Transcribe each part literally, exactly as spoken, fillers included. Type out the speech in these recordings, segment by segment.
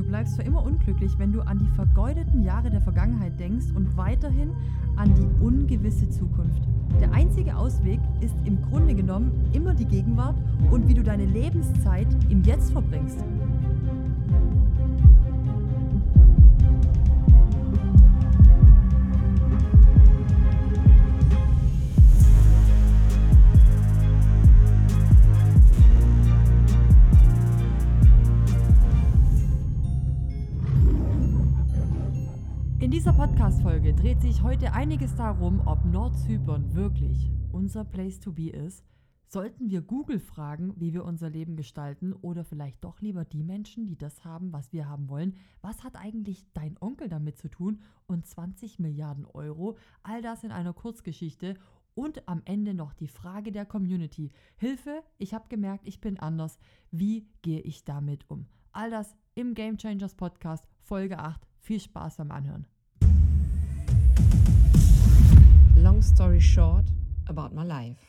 Du bleibst für immer unglücklich, wenn du an die vergeudeten Jahre der Vergangenheit denkst und weiterhin an die ungewisse Zukunft. Der einzige Ausweg ist im Grunde genommen immer die Gegenwart und wie du deine Lebenszeit im Jetzt verbringst. In dieser Podcast-Folge dreht sich heute einiges darum, ob Nord Zypern wirklich unser Place to be ist. Sollten wir Google fragen, wie wir unser Leben gestalten oder vielleicht doch lieber die Menschen, die das haben, was wir haben wollen? Was hat eigentlich dein Onkel damit zu tun? Und zwanzig Milliarden Euro, all das in einer Kurzgeschichte und am Ende noch die Frage der Community. Hilfe, ich habe gemerkt, ich bin anders. Wie gehe ich damit um? All das im Game Changers Podcast, Folge acht. Viel Spaß beim Anhören. Long story short about my life.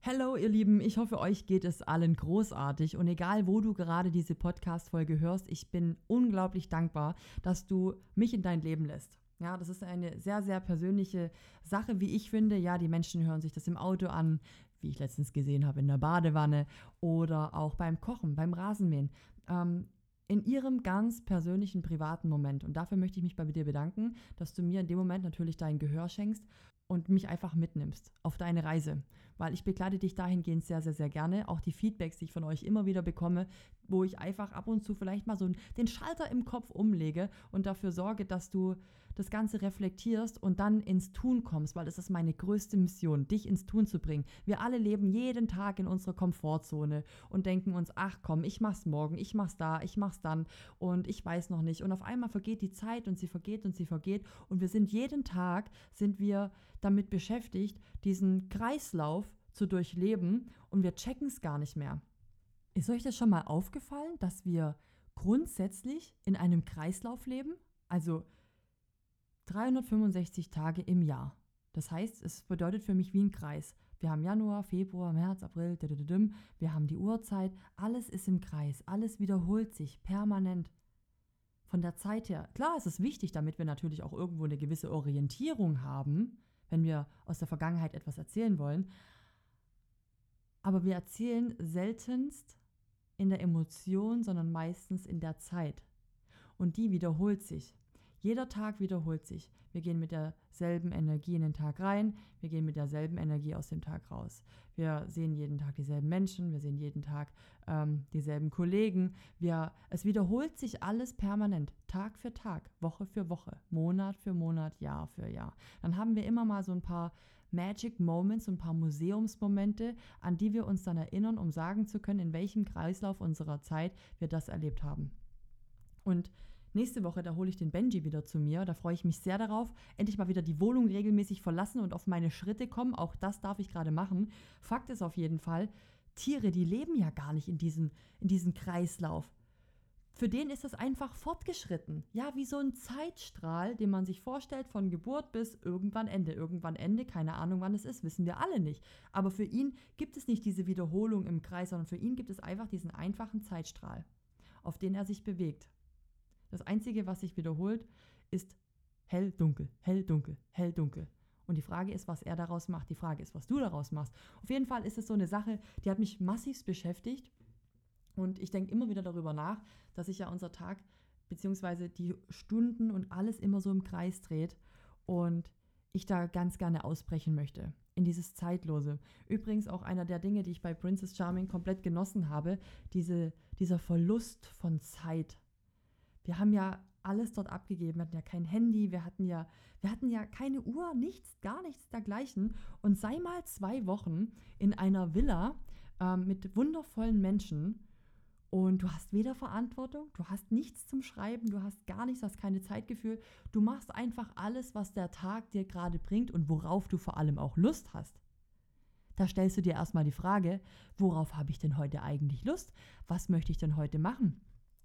Hello ihr Lieben, ich hoffe euch geht es allen großartig und egal wo du gerade diese Podcast-Folge hörst, ich bin unglaublich dankbar, dass du mich in dein Leben lässt. Ja, das ist eine sehr, sehr persönliche Sache, wie ich finde. Ja, die Menschen hören sich das im Auto an, wie ich letztens gesehen habe, in der Badewanne oder auch beim Kochen, beim Rasenmähen. Ähm, In ihrem ganz persönlichen, privaten Moment. Und dafür möchte ich mich bei dir bedanken, dass du mir in dem Moment natürlich dein Gehör schenkst und mich einfach mitnimmst auf deine Reise. Weil ich begleite dich dahingehend sehr, sehr, sehr gerne. Auch die Feedbacks, die ich von euch immer wieder bekomme, wo ich einfach ab und zu vielleicht mal so den Schalter im Kopf umlege und dafür sorge, dass du das Ganze reflektierst und dann ins Tun kommst, weil es ist meine größte Mission, dich ins Tun zu bringen. Wir alle leben jeden Tag in unserer Komfortzone und denken uns, ach komm, ich mach's morgen, ich mach's da, ich mach's dann und ich weiß noch nicht. Und auf einmal vergeht die Zeit und sie vergeht und sie vergeht und wir sind jeden Tag, sind wir damit beschäftigt, diesen Kreislauf zu durchleben und wir checken es gar nicht mehr. Ist euch das schon mal aufgefallen, dass wir grundsätzlich in einem Kreislauf leben? Also dreihundertfünfundsechzig Tage im Jahr. Das heißt, es bedeutet für mich wie ein Kreis. Wir haben Januar, Februar, März, April, wir haben die Uhrzeit. Alles ist im Kreis, alles wiederholt sich permanent. Von der Zeit her, klar, es ist wichtig, damit wir natürlich auch irgendwo eine gewisse Orientierung haben, wenn wir aus der Vergangenheit etwas erzählen wollen. Aber wir erzählen seltenst in der Emotion, sondern meistens in der Zeit. Und die wiederholt sich. Jeder Tag wiederholt sich. Wir gehen mit derselben Energie in den Tag rein, wir gehen mit derselben Energie aus dem Tag raus. Wir sehen jeden Tag dieselben Menschen, wir sehen jeden Tag ähm, dieselben Kollegen. Wir, es wiederholt sich alles permanent, Tag für Tag, Woche für Woche, Monat für Monat, Jahr für Jahr. Dann haben wir immer mal so ein paar Magic Moments, so ein paar Museumsmomente, an die wir uns dann erinnern, um sagen zu können, in welchem Kreislauf unserer Zeit wir das erlebt haben. Und nächste Woche, da hole ich den Benji wieder zu mir, da freue ich mich sehr darauf, endlich mal wieder die Wohnung regelmäßig verlassen und auf meine Schritte kommen, auch das darf ich gerade machen. Fakt ist auf jeden Fall, Tiere, die leben ja gar nicht in diesem, in diesem Kreislauf. Für den ist das einfach fortgeschritten. Ja, wie so ein Zeitstrahl, den man sich vorstellt, von Geburt bis irgendwann Ende. Irgendwann Ende, keine Ahnung wann es ist, wissen wir alle nicht. Aber für ihn gibt es nicht diese Wiederholung im Kreis, sondern für ihn gibt es einfach diesen einfachen Zeitstrahl, auf den er sich bewegt. Das Einzige, was sich wiederholt, ist hell, dunkel, hell, dunkel, hell, dunkel. Und die Frage ist, was er daraus macht. Die Frage ist, was du daraus machst. Auf jeden Fall ist es so eine Sache, die hat mich massivst beschäftigt. Und ich denke immer wieder darüber nach, dass sich ja unser Tag bzw. die Stunden und alles immer so im Kreis dreht. Und ich da ganz gerne ausbrechen möchte in dieses Zeitlose. Übrigens auch einer der Dinge, die ich bei Princess Charming komplett genossen habe, diese, dieser Verlust von Zeit. Wir haben ja alles dort abgegeben, wir hatten ja kein Handy, wir hatten ja, wir hatten ja keine Uhr, nichts, gar nichts dergleichen. Und sei mal zwei Wochen in einer Villa ähm, mit wundervollen Menschen und du hast weder Verantwortung, du hast nichts zum Schreiben, du hast gar nichts, du hast keine Zeitgefühl. Du machst einfach alles, was der Tag dir gerade bringt und worauf du vor allem auch Lust hast. Da stellst du dir erstmal die Frage, worauf habe ich denn heute eigentlich Lust? Was möchte ich denn heute machen?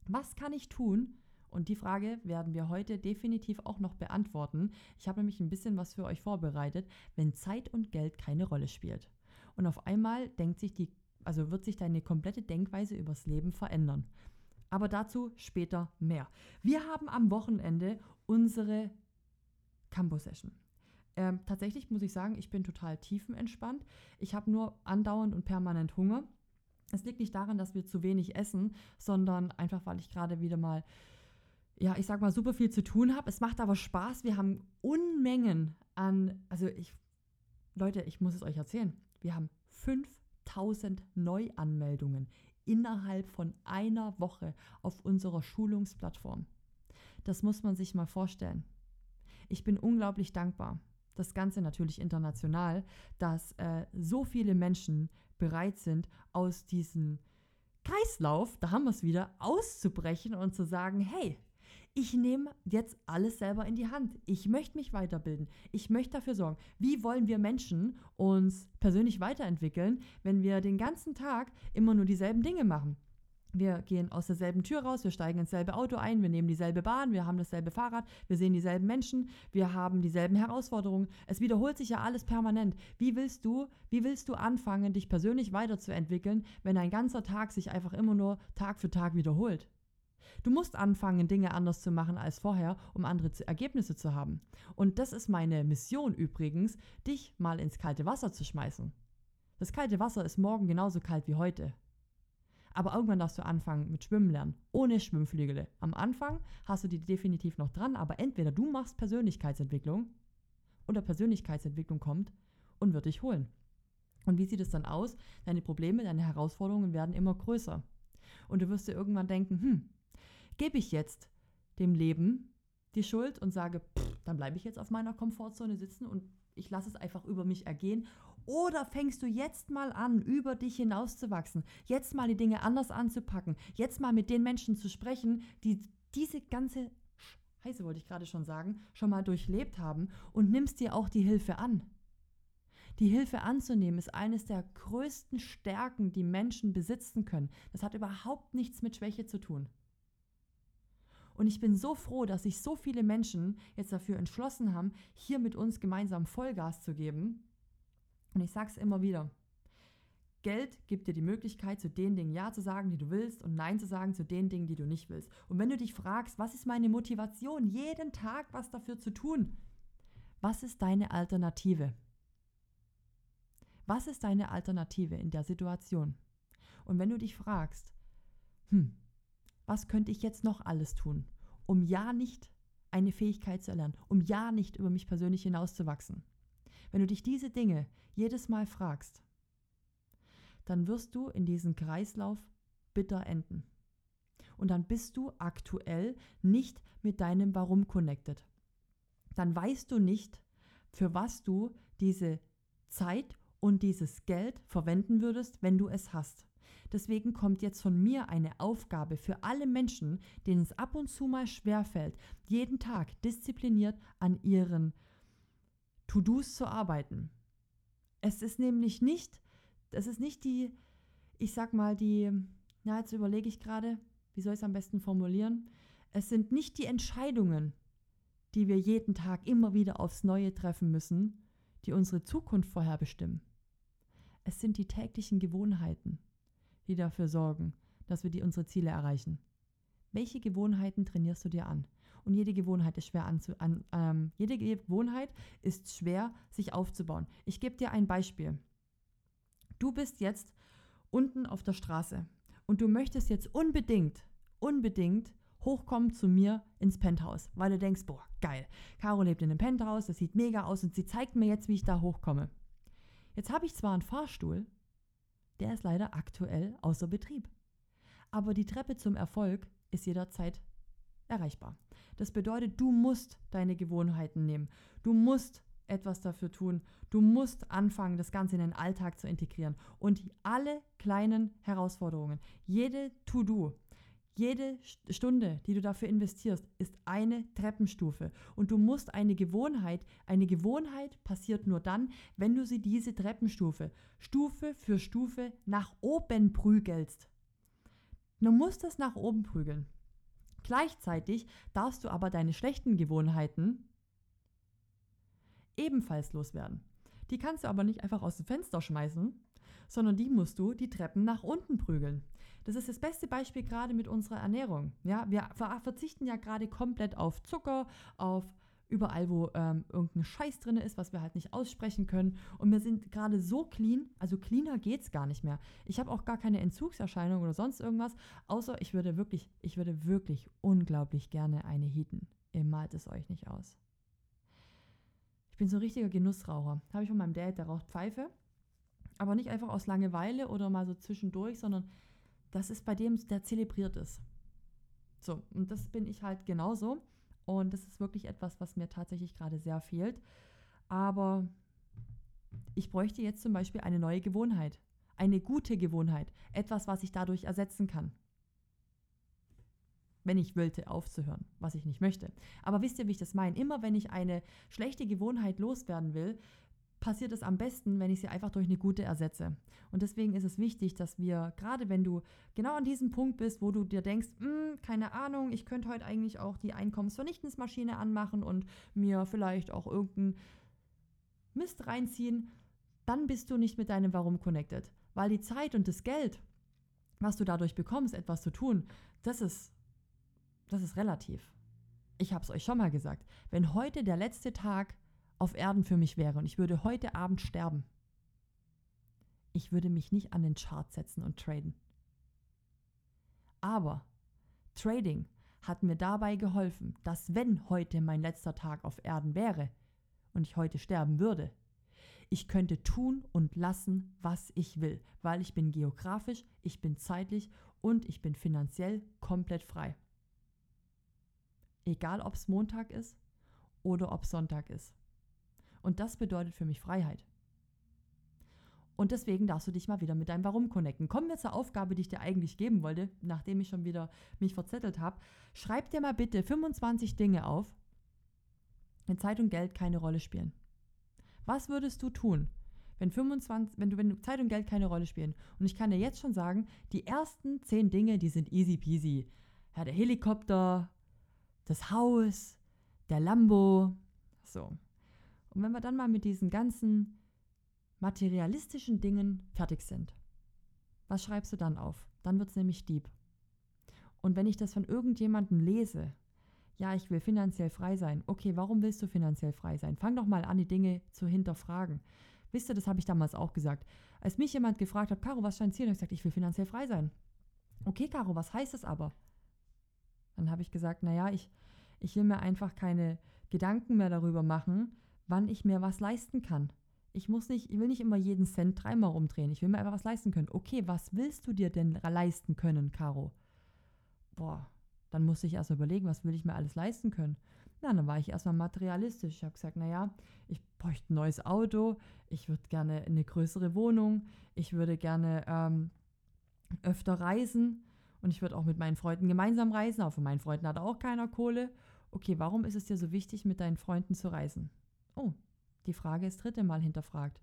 Was kann ich tun? Und die Frage werden wir heute definitiv auch noch beantworten. Ich habe nämlich ein bisschen was für euch vorbereitet, wenn Zeit und Geld keine Rolle spielt. Und auf einmal denkt sich die, also wird sich deine komplette Denkweise übers Leben verändern. Aber dazu später mehr. Wir haben am Wochenende unsere Kambo-Session. Ähm, tatsächlich muss ich sagen, ich bin total tiefenentspannt. Ich habe nur andauernd und permanent Hunger. Es liegt nicht daran, dass wir zu wenig essen, sondern einfach, weil ich gerade wieder mal, ja, ich sag mal, super viel zu tun habe. Es macht aber Spaß. Wir haben Unmengen an, also ich, Leute, ich muss es euch erzählen. Wir haben fünftausend Neuanmeldungen innerhalb von einer Woche auf unserer Schulungsplattform. Das muss man sich mal vorstellen. Ich bin unglaublich dankbar, das Ganze natürlich international, dass äh, so viele Menschen bereit sind, aus diesem Kreislauf, da haben wir es wieder, auszubrechen und zu sagen, hey, ich nehme jetzt alles selber in die Hand. Ich möchte mich weiterbilden. Ich möchte dafür sorgen. Wie wollen wir Menschen uns persönlich weiterentwickeln, wenn wir den ganzen Tag immer nur dieselben Dinge machen? Wir gehen aus derselben Tür raus, wir steigen ins selbe Auto ein, wir nehmen dieselbe Bahn, wir haben dasselbe Fahrrad, wir sehen dieselben Menschen, wir haben dieselben Herausforderungen. Es wiederholt sich ja alles permanent. Wie willst du, wie willst du anfangen, dich persönlich weiterzuentwickeln, wenn ein ganzer Tag sich einfach immer nur Tag für Tag wiederholt? Du musst anfangen, Dinge anders zu machen als vorher, um andere Ergebnisse zu haben. Und das ist meine Mission übrigens, dich mal ins kalte Wasser zu schmeißen. Das kalte Wasser ist morgen genauso kalt wie heute. Aber irgendwann darfst du anfangen mit Schwimmen lernen, ohne Schwimmflügel. Am Anfang hast du die definitiv noch dran, aber entweder du machst Persönlichkeitsentwicklung oder Persönlichkeitsentwicklung kommt und wird dich holen. Und wie sieht es dann aus? Deine Probleme, deine Herausforderungen werden immer größer. Und du wirst dir irgendwann denken, hm, gebe ich jetzt dem Leben die Schuld und sage, pff, dann bleibe ich jetzt auf meiner Komfortzone sitzen und ich lasse es einfach über mich ergehen. Oder fängst du jetzt mal an, über dich hinauszuwachsen, jetzt mal die Dinge anders anzupacken, jetzt mal mit den Menschen zu sprechen, die diese ganze Scheiße, wollte ich gerade schon sagen, schon mal durchlebt haben, und nimmst dir auch die Hilfe an. Die Hilfe anzunehmen ist eines der größten Stärken, die Menschen besitzen können. Das hat überhaupt nichts mit Schwäche zu tun. Und ich bin so froh, dass sich so viele Menschen jetzt dafür entschlossen haben, hier mit uns gemeinsam Vollgas zu geben. Und ich sage es immer wieder, Geld gibt dir die Möglichkeit, zu den Dingen Ja zu sagen, die du willst, und Nein zu sagen zu den Dingen, die du nicht willst. Und wenn du dich fragst, was ist meine Motivation, jeden Tag was dafür zu tun? Was ist deine Alternative? Was ist deine Alternative in der Situation? Und wenn du dich fragst, hm, was könnte ich jetzt noch alles tun, um ja nicht eine Fähigkeit zu erlernen, um ja nicht über mich persönlich hinauszuwachsen? Wenn du dich diese Dinge jedes Mal fragst, dann wirst du in diesem Kreislauf bitter enden. Und dann bist du aktuell nicht mit deinem Warum connected. Dann weißt du nicht, für was du diese Zeit und dieses Geld verwenden würdest, wenn du es hast. Deswegen kommt jetzt von mir eine Aufgabe für alle Menschen, denen es ab und zu mal schwerfällt, jeden Tag diszipliniert an ihren To-Dos zu arbeiten. Es ist nämlich nicht, das ist nicht die, ich sag mal die, na jetzt überlege ich gerade, wie soll ich es am besten formulieren? Es sind nicht die Entscheidungen, die wir jeden Tag immer wieder aufs Neue treffen müssen, die unsere Zukunft vorherbestimmen. Es sind die täglichen Gewohnheiten, die dafür sorgen, dass wir die, unsere Ziele erreichen. Welche Gewohnheiten trainierst du dir an? Und jede Gewohnheit ist schwer anzu, an, ähm, jede Gewohnheit ist schwer, sich aufzubauen. Ich gebe dir ein Beispiel. Du bist jetzt unten auf der Straße und du möchtest jetzt unbedingt, unbedingt hochkommen zu mir ins Penthouse, weil du denkst, boah, geil, Caro lebt in einem Penthouse, das sieht mega aus und sie zeigt mir jetzt, wie ich da hochkomme. Jetzt habe ich zwar einen Fahrstuhl, der ist leider aktuell außer Betrieb, aber die Treppe zum Erfolg ist jederzeit erreichbar. Das bedeutet, du musst deine Gewohnheiten nehmen. Du musst etwas dafür tun. Du musst anfangen, das Ganze in den Alltag zu integrieren. Und alle kleinen Herausforderungen, jede To-Do, jede Stunde, die du dafür investierst, ist eine Treppenstufe. Und du musst eine Gewohnheit, eine Gewohnheit passiert nur dann, wenn du sie diese Treppenstufe, Stufe für Stufe nach oben prügelst. Du musst das nach oben prügeln. Gleichzeitig darfst du aber deine schlechten Gewohnheiten ebenfalls loswerden. Die kannst du aber nicht einfach aus dem Fenster schmeißen, sondern die musst du die Treppen nach unten prügeln. Das ist das beste Beispiel gerade mit unserer Ernährung. Ja, wir verzichten ja gerade komplett auf Zucker, auf überall, wo ähm, irgendein Scheiß drin ist, was wir halt nicht aussprechen können. Und wir sind gerade so clean, also cleaner geht's gar nicht mehr. Ich habe auch gar keine Entzugserscheinung oder sonst irgendwas, außer ich würde wirklich, ich würde wirklich unglaublich gerne eine hieten. Ihr malt es euch nicht aus. Ich bin so ein richtiger Genussraucher. Habe ich von meinem Dad, der raucht Pfeife. Aber nicht einfach aus Langeweile oder mal so zwischendurch, sondern das ist bei dem, der zelebriert ist. So, und das bin ich halt genauso. Und das ist wirklich etwas, was mir tatsächlich gerade sehr fehlt. Aber ich bräuchte jetzt zum Beispiel eine neue Gewohnheit. Eine gute Gewohnheit. Etwas, was ich dadurch ersetzen kann. Wenn ich wollte, aufzuhören, was ich nicht möchte. Aber wisst ihr, wie ich das meine? Immer wenn ich eine schlechte Gewohnheit loswerden will, passiert es am besten, wenn ich sie einfach durch eine gute ersetze. Und deswegen ist es wichtig, dass wir, gerade wenn du genau an diesem Punkt bist, wo du dir denkst, keine Ahnung, ich könnte heute eigentlich auch die Einkommensvernichtungsmaschine anmachen und mir vielleicht auch irgendeinen Mist reinziehen, dann bist du nicht mit deinem Warum connected. Weil die Zeit und das Geld, was du dadurch bekommst, etwas zu tun, das ist, das ist relativ. Ich habe es euch schon mal gesagt. Wenn heute der letzte Tag auf Erden für mich wäre und ich würde heute Abend sterben, ich würde mich nicht an den Chart setzen und traden. Aber Trading hat mir dabei geholfen, dass wenn heute mein letzter Tag auf Erden wäre und ich heute sterben würde, ich könnte tun und lassen, was ich will, weil ich bin geografisch, ich bin zeitlich und ich bin finanziell komplett frei. Egal, ob es Montag ist oder ob Sonntag ist. Und das bedeutet für mich Freiheit. Und deswegen darfst du dich mal wieder mit deinem Warum connecten. Kommen wir zur Aufgabe, die ich dir eigentlich geben wollte, nachdem ich schon wieder mich verzettelt habe. Schreib dir mal bitte fünfundzwanzig Dinge auf, wenn Zeit und Geld keine Rolle spielen. Was würdest du tun, wenn, fünfundzwanzig, wenn, du, wenn Zeit und Geld keine Rolle spielen? Und ich kann dir jetzt schon sagen, die ersten zehn Dinge, die sind easy peasy. Ja, der Helikopter, das Haus, der Lambo, so. Und wenn wir dann mal mit diesen ganzen materialistischen Dingen fertig sind, was schreibst du dann auf? Dann wird es nämlich deep. Und wenn ich das von irgendjemandem lese, ja, ich will finanziell frei sein. Okay, warum willst du finanziell frei sein? Fang doch mal an, die Dinge zu hinterfragen. Wisst ihr, das habe ich damals auch gesagt. Als mich jemand gefragt hat, Caro, was ist dein Ziel? Und ich gesagt, ich will finanziell frei sein. Okay, Caro, was heißt das aber? Dann habe ich gesagt, naja, ich, ich will mir einfach keine Gedanken mehr darüber machen, wann ich mir was leisten kann. Ich muss nicht, ich will nicht immer jeden Cent dreimal rumdrehen. Ich will mir einfach was leisten können. Okay, was willst du dir denn leisten können, Caro? Boah, dann musste ich erst überlegen, was will ich mir alles leisten können? Na, dann war ich erstmal materialistisch. Ich habe gesagt, naja, ich bräuchte ein neues Auto, ich würde gerne eine größere Wohnung, ich würde gerne ähm, öfter reisen und ich würde auch mit meinen Freunden gemeinsam reisen, aber von meinen Freunden hat auch keiner Kohle. Okay, warum ist es dir so wichtig, mit deinen Freunden zu reisen? Oh, die Frage ist dritte Mal hinterfragt.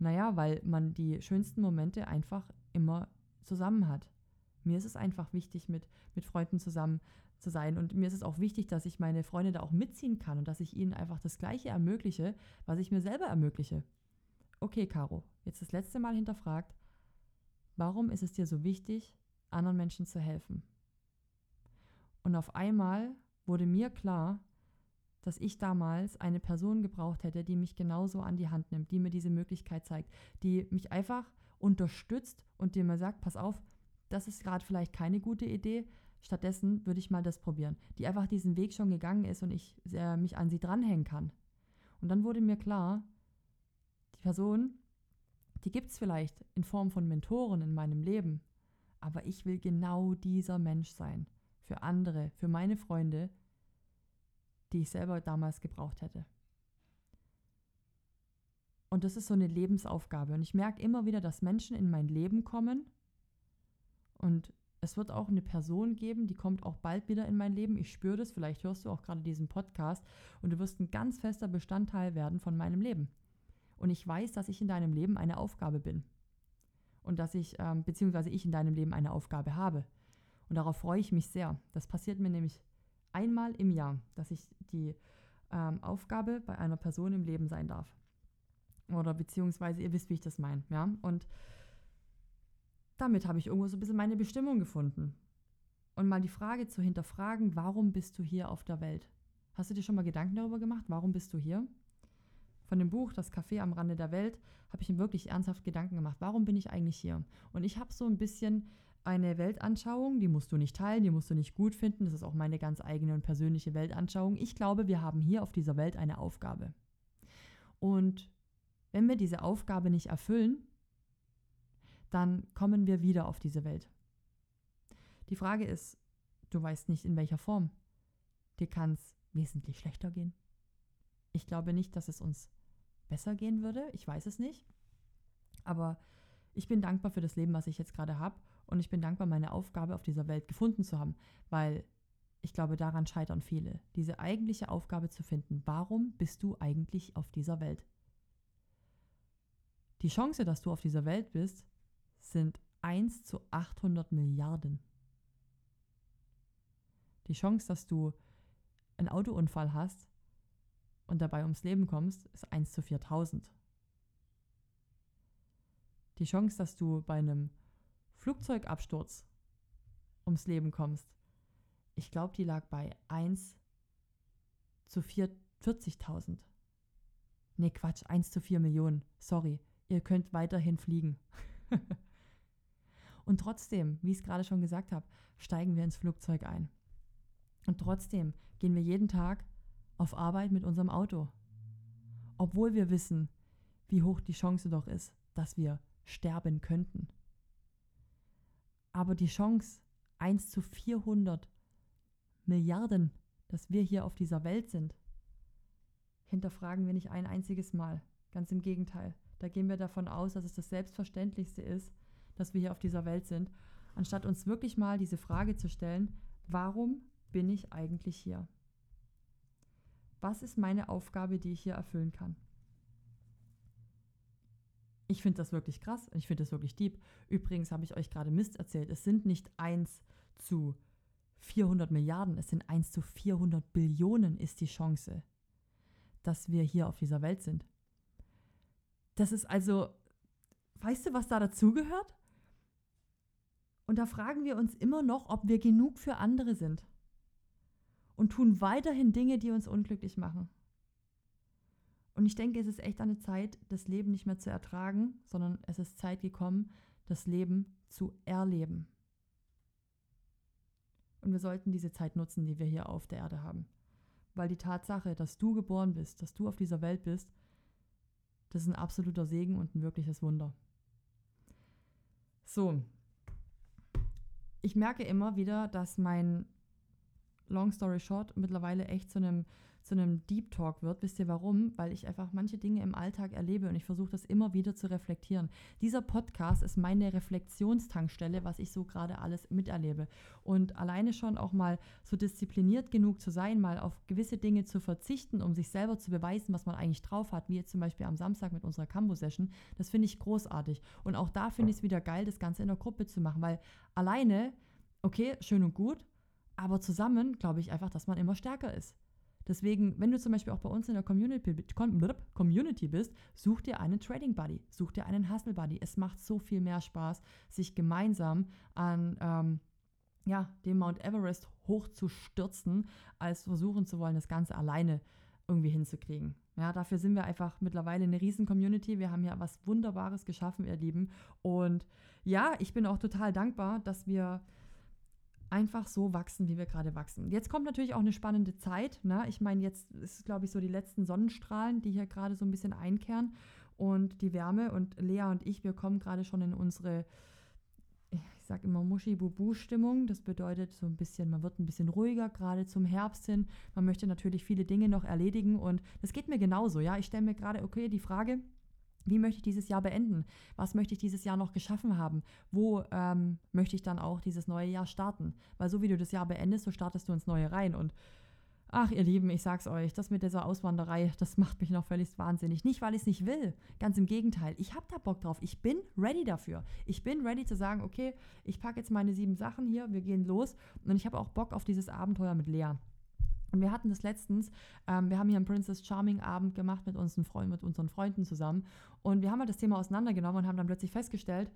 Naja, weil man die schönsten Momente einfach immer zusammen hat. Mir ist es einfach wichtig, mit, mit Freunden zusammen zu sein. Und mir ist es auch wichtig, dass ich meine Freunde da auch mitziehen kann und dass ich ihnen einfach das Gleiche ermögliche, was ich mir selber ermögliche. Okay, Caro, jetzt das letzte Mal hinterfragt, warum ist es dir so wichtig, anderen Menschen zu helfen? Und auf einmal wurde mir klar, dass ich damals eine Person gebraucht hätte, die mich genauso an die Hand nimmt, die mir diese Möglichkeit zeigt, die mich einfach unterstützt und die mir sagt, pass auf, das ist gerade vielleicht keine gute Idee, stattdessen würde ich mal das probieren, die einfach diesen Weg schon gegangen ist und ich äh, mich an sie dranhängen kann. Und dann wurde mir klar, die Person, die gibt es vielleicht in Form von Mentoren in meinem Leben, aber ich will genau dieser Mensch sein, für andere, für meine Freunde, die ich selber damals gebraucht hätte. Und das ist so eine Lebensaufgabe. Und ich merke immer wieder, dass Menschen in mein Leben kommen. Und es wird auch eine Person geben, die kommt auch bald wieder in mein Leben. Ich spüre das, vielleicht hörst du auch gerade diesen Podcast. Und du wirst ein ganz fester Bestandteil werden von meinem Leben. Und ich weiß, dass ich in deinem Leben eine Aufgabe bin. Und dass ich, ähm, beziehungsweise ich in deinem Leben eine Aufgabe habe. Und darauf freue ich mich sehr. Das passiert mir nämlich einmal im Jahr, dass ich die ähm, Aufgabe bei einer Person im Leben sein darf. Oder beziehungsweise, ihr wisst, wie ich das meine. Ja? Und Damit habe ich irgendwo so ein bisschen meine Bestimmung gefunden. Und mal die Frage zu hinterfragen, warum bist du hier auf der Welt? Hast du dir schon mal Gedanken darüber gemacht, warum bist du hier? Von dem Buch Das Café am Rande der Welt habe ich mir wirklich ernsthaft Gedanken gemacht, warum bin ich eigentlich hier? Und ich habe so ein bisschen eine Weltanschauung, die musst du nicht teilen, die musst du nicht gut finden. Das ist auch meine ganz eigene und persönliche Weltanschauung. Ich glaube, wir haben hier auf dieser Welt eine Aufgabe. Und wenn wir diese Aufgabe nicht erfüllen, dann kommen wir wieder auf diese Welt. Die Frage ist, du weißt nicht, in welcher Form. Dir kann es wesentlich schlechter gehen. Ich glaube nicht, dass es uns besser gehen würde. Ich weiß es nicht. Aber ich bin dankbar für das Leben, was ich jetzt gerade habe. Und ich bin dankbar, meine Aufgabe auf dieser Welt gefunden zu haben. Weil ich glaube, daran scheitern viele. Diese eigentliche Aufgabe zu finden. Warum bist du eigentlich auf dieser Welt? Die Chance, dass du auf dieser Welt bist, sind eins zu achthundert Milliarden. Die Chance, dass du einen Autounfall hast und dabei ums Leben kommst, ist eins zu viertausend. Die Chance, dass du bei einem Flugzeugabsturz ums Leben kommst, ich glaube, die lag bei eins zu vierzigtausend. Nee, Quatsch, eins zu vier Millionen. Sorry, ihr könnt weiterhin fliegen. Und trotzdem, wie ich es gerade schon gesagt habe, steigen wir ins Flugzeug ein. Und trotzdem gehen wir jeden Tag auf Arbeit mit unserem Auto. Obwohl wir wissen, wie hoch die Chance doch ist, dass wir sterben könnten. Aber die Chance, eins zu vierhundert Milliarden, dass wir hier auf dieser Welt sind, hinterfragen wir nicht ein einziges Mal. Ganz im Gegenteil. Da gehen wir davon aus, dass es das Selbstverständlichste ist, dass wir hier auf dieser Welt sind, anstatt uns wirklich mal diese Frage zu stellen, warum bin ich eigentlich hier? Was ist meine Aufgabe, die ich hier erfüllen kann? Ich finde das wirklich krass und ich finde das wirklich deep. Übrigens habe ich euch gerade Mist erzählt. Es sind nicht eins zu vierhundert Milliarden, es sind eins zu vierhundert Billionen ist die Chance, dass wir hier auf dieser Welt sind. Das ist also, weißt du, was da dazugehört? Und da fragen wir uns immer noch, ob wir genug für andere sind. Und tun weiterhin Dinge, die uns unglücklich machen. Und ich denke, es ist echt an der Zeit, das Leben nicht mehr zu ertragen, sondern es ist Zeit gekommen, das Leben zu erleben. Und wir sollten diese Zeit nutzen, die wir hier auf der Erde haben. Weil die Tatsache, dass du geboren bist, dass du auf dieser Welt bist, das ist ein absoluter Segen und ein wirkliches Wunder. So, ich merke immer wieder, dass mein Long Story Short mittlerweile echt zu einem, zu einem Deep Talk wird. Wisst ihr warum? Weil ich einfach manche Dinge im Alltag erlebe und ich versuche das immer wieder zu reflektieren. Dieser Podcast ist meine Reflexionstankstelle, was ich so gerade alles miterlebe. Und alleine schon auch mal so diszipliniert genug zu sein, mal auf gewisse Dinge zu verzichten, um sich selber zu beweisen, was man eigentlich drauf hat, wie jetzt zum Beispiel am Samstag mit unserer Kambo-Session, das finde ich großartig. Und auch da finde ich es wieder geil, das Ganze in der Gruppe zu machen, weil alleine, okay, schön und gut, aber zusammen glaube ich einfach, dass man immer stärker ist. Deswegen, wenn du zum Beispiel auch bei uns in der Community bist, such dir einen Trading Buddy, such dir einen Hustle Buddy. Es macht so viel mehr Spaß, sich gemeinsam an ähm, ja, den Mount Everest hochzustürzen, als versuchen zu wollen, das Ganze alleine irgendwie hinzukriegen. Ja, dafür sind wir einfach mittlerweile eine riesen Community. Wir haben ja was Wunderbares geschaffen, ihr Lieben. Und ja, ich bin auch total dankbar, dass wir einfach so wachsen, wie wir gerade wachsen. Jetzt kommt natürlich auch eine spannende Zeit. Ne? Ich meine, jetzt ist es, glaube ich, so die letzten Sonnenstrahlen, die hier gerade so ein bisschen einkehren und die Wärme. Und Lea und ich, wir kommen gerade schon in unsere, ich sage immer Muschi-Bubu-Stimmung. Das bedeutet so ein bisschen, man wird ein bisschen ruhiger, gerade zum Herbst hin. Man möchte natürlich viele Dinge noch erledigen und das geht mir genauso. Ja, ich stelle mir gerade, okay, die Frage, wie möchte ich dieses Jahr beenden? Was möchte ich dieses Jahr noch geschaffen haben? Wo ähm, möchte ich dann auch dieses neue Jahr starten? Weil so wie du das Jahr beendest, so startest du ins Neue rein. Und ach, ihr Lieben, ich sag's euch, das mit dieser Auswanderei, das macht mich noch völlig wahnsinnig. Nicht, weil ich es nicht will, ganz im Gegenteil. Ich hab da Bock drauf, ich bin ready dafür. Ich bin ready zu sagen, okay, ich packe jetzt meine sieben Sachen hier, wir gehen los. Und ich habe auch Bock auf dieses Abenteuer mit Lea. Und wir hatten das letztens, ähm, wir haben hier einen Princess Charming Abend gemacht mit unseren, Freunden, mit unseren Freunden zusammen und wir haben halt das Thema auseinandergenommen und haben dann plötzlich festgestellt,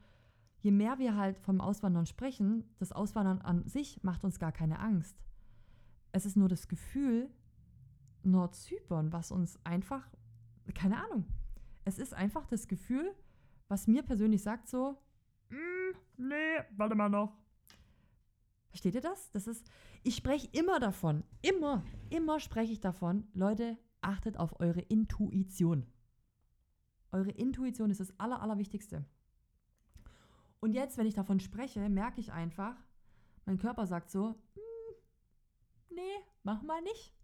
je mehr wir halt vom Auswandern sprechen, das Auswandern an sich macht uns gar keine Angst. Es ist nur das Gefühl Nord Zypern, was uns einfach, keine Ahnung, es ist einfach das Gefühl, was mir persönlich sagt so, mm, nee, warte mal noch. Versteht ihr das? Das ist, ich spreche immer davon, immer, immer spreche ich davon, Leute, achtet auf eure Intuition. Eure Intuition ist das Aller, Allerwichtigste. Und jetzt, wenn ich davon spreche, merke ich einfach, mein Körper sagt so, nee, mach mal nicht.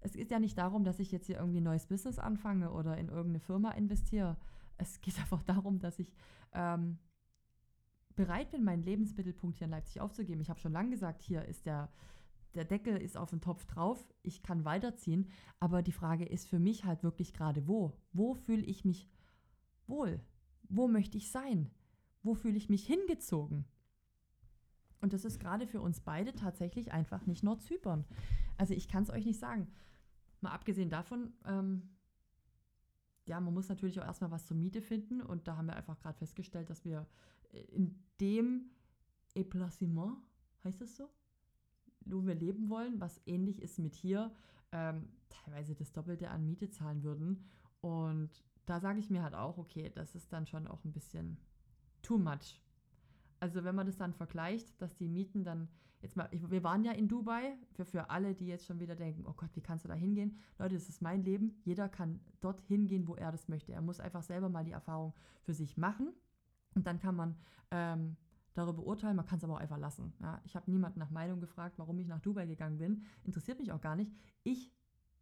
Es geht ja nicht darum, dass ich jetzt hier irgendwie ein neues Business anfange oder in irgendeine Firma investiere. Es geht einfach darum, dass ich ähm, bereit bin, meinen Lebensmittelpunkt hier in Leipzig aufzugeben. Ich habe schon lange gesagt, hier ist der, der Deckel ist auf den Topf drauf, ich kann weiterziehen. Aber die Frage ist für mich halt wirklich gerade wo. Wo fühle ich mich wohl? Wo möchte ich sein? Wo fühle ich mich hingezogen? Und das ist gerade für uns beide tatsächlich einfach nicht Nordzypern. Also ich kann es euch nicht sagen. Mal abgesehen davon, ähm, ja, man muss natürlich auch erstmal was zur Miete finden. Und da haben wir einfach gerade festgestellt, dass wir in dem Emplacement, heißt das so, wo wir leben wollen, was ähnlich ist mit hier, ähm, teilweise das Doppelte an Miete zahlen würden. Und da sage ich mir halt auch, okay, das ist dann schon auch ein bisschen too much. Also wenn man das dann vergleicht, dass die Mieten dann, jetzt mal, wir waren ja in Dubai, für, für alle, die jetzt schon wieder denken, oh Gott, wie kannst du da hingehen? Leute, das ist mein Leben, jeder kann dort hingehen, wo er das möchte. Er muss einfach selber mal die Erfahrung für sich machen und dann kann man ähm, darüber urteilen, man kann es aber auch einfach lassen. Ja? Ich habe niemanden nach Meinung gefragt, warum ich nach Dubai gegangen bin, interessiert mich auch gar nicht. Ich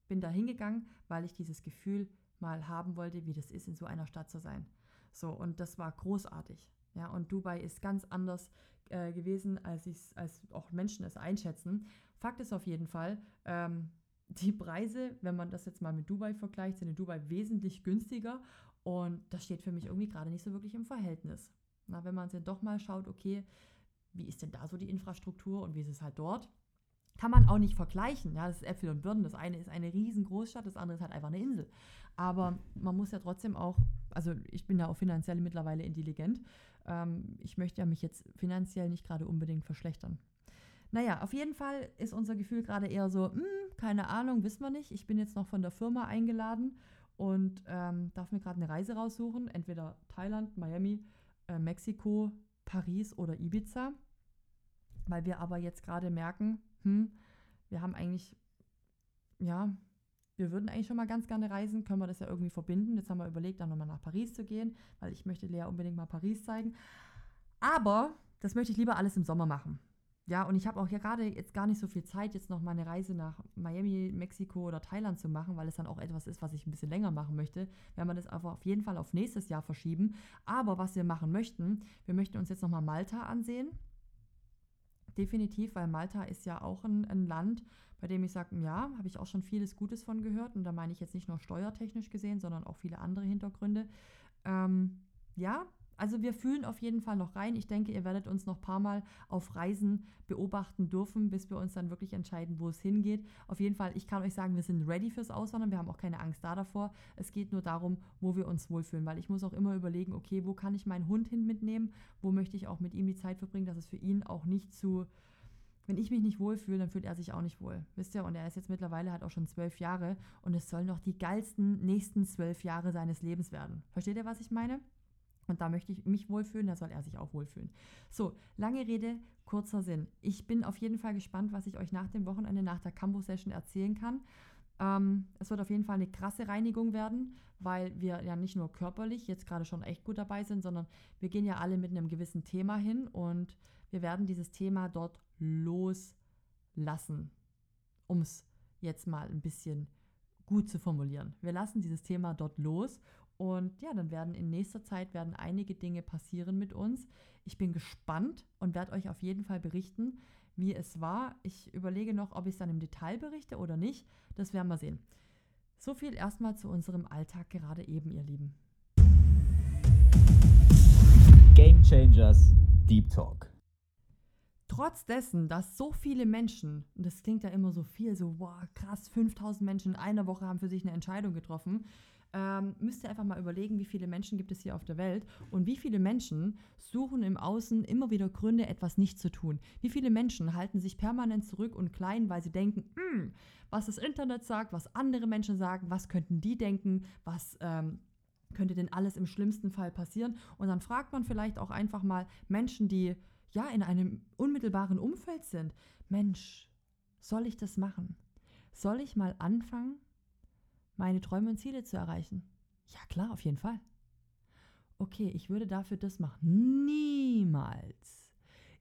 bin da hingegangen, weil ich dieses Gefühl mal haben wollte, wie das ist, in so einer Stadt zu sein. So, und das war großartig. Ja, und Dubai ist ganz anders äh, gewesen, als, ich's, als auch Menschen es einschätzen. Fakt ist auf jeden Fall, ähm, die Preise, wenn man das jetzt mal mit Dubai vergleicht, sind in Dubai wesentlich günstiger. Und das steht für mich irgendwie gerade nicht so wirklich im Verhältnis. Na, wenn man es dann doch mal schaut, okay, wie ist denn da so die Infrastruktur und wie ist es halt dort? Kann man auch nicht vergleichen. Ja, das ist Äpfel und Birnen. Das eine ist eine riesen Großstadt, das andere ist halt einfach eine Insel. Aber man muss ja trotzdem auch, also ich bin ja auch finanziell mittlerweile intelligent. Ähm, ich möchte ja mich jetzt finanziell nicht gerade unbedingt verschlechtern. Naja, auf jeden Fall ist unser Gefühl gerade eher so, mh, keine Ahnung, wissen wir nicht. Ich bin jetzt noch von der Firma eingeladen und ähm, darf mir gerade eine Reise raussuchen. Entweder Thailand, Miami, äh, Mexiko, Paris oder Ibiza. Weil wir aber jetzt gerade merken, wir haben eigentlich, ja, wir würden eigentlich schon mal ganz gerne reisen, können wir das ja irgendwie verbinden. Jetzt haben wir überlegt, dann nochmal nach Paris zu gehen, weil ich möchte Lea unbedingt mal Paris zeigen. Aber das möchte ich lieber alles im Sommer machen. Ja, und ich habe auch ja gerade jetzt gar nicht so viel Zeit, jetzt noch mal eine Reise nach Miami, Mexiko oder Thailand zu machen, weil es dann auch etwas ist, was ich ein bisschen länger machen möchte. Wenn wir das einfach auf jeden Fall auf nächstes Jahr verschieben. Aber was wir machen möchten, wir möchten uns jetzt nochmal Malta ansehen. Definitiv, weil Malta ist ja auch ein, ein Land, bei dem ich sage, ja, habe ich auch schon vieles Gutes von gehört. Und da meine ich jetzt nicht nur steuertechnisch gesehen, sondern auch viele andere Hintergründe. Ähm, ja, also wir fühlen auf jeden Fall noch rein. Ich denke, ihr werdet uns noch ein paar Mal auf Reisen beobachten dürfen, bis wir uns dann wirklich entscheiden, wo es hingeht. Auf jeden Fall, ich kann euch sagen, wir sind ready fürs Auswandern. Wir haben auch keine Angst da davor. Es geht nur darum, wo wir uns wohlfühlen. Weil ich muss auch immer überlegen, okay, wo kann ich meinen Hund hin mitnehmen? Wo möchte ich auch mit ihm die Zeit verbringen, dass es für ihn auch nicht zu... Wenn ich mich nicht wohlfühle, dann fühlt er sich auch nicht wohl. Wisst ihr, und er ist jetzt mittlerweile halt auch schon zwölf Jahre. Und es sollen noch die geilsten nächsten zwölf Jahre seines Lebens werden. Versteht ihr, was ich meine? Und da möchte ich mich wohlfühlen, da soll er sich auch wohlfühlen. So, lange Rede, kurzer Sinn. Ich bin auf jeden Fall gespannt, was ich euch nach dem Wochenende, nach der Kambo-Session erzählen kann. Ähm, es wird auf jeden Fall eine krasse Reinigung werden, weil wir ja nicht nur körperlich jetzt gerade schon echt gut dabei sind, sondern wir gehen ja alle mit einem gewissen Thema hin und wir werden dieses Thema dort loslassen, um es jetzt mal ein bisschen gut zu formulieren. Wir lassen dieses Thema dort los. Und ja, dann werden in nächster Zeit werden einige Dinge passieren mit uns. Ich bin gespannt und werde euch auf jeden Fall berichten, wie es war. Ich überlege noch, ob ich es dann im Detail berichte oder nicht. Das werden wir sehen. So viel erstmal zu unserem Alltag gerade eben, ihr Lieben. Game Changers Deep Talk. Trotz dessen, dass so viele Menschen, und das klingt ja immer so viel, so wow, krass, fünftausend Menschen in einer Woche haben für sich eine Entscheidung getroffen, ähm, müsst ihr einfach mal überlegen, wie viele Menschen gibt es hier auf der Welt und wie viele Menschen suchen im Außen immer wieder Gründe, etwas nicht zu tun. Wie viele Menschen halten sich permanent zurück und klein, weil sie denken, was das Internet sagt, was andere Menschen sagen, was könnten die denken, was... Ähm, könnte denn alles im schlimmsten Fall passieren? Und dann fragt man vielleicht auch einfach mal Menschen, die ja in einem unmittelbaren Umfeld sind. Mensch, soll ich das machen? Soll ich mal anfangen, meine Träume und Ziele zu erreichen? Ja klar, auf jeden Fall. Okay, ich würde dafür das machen. Niemals.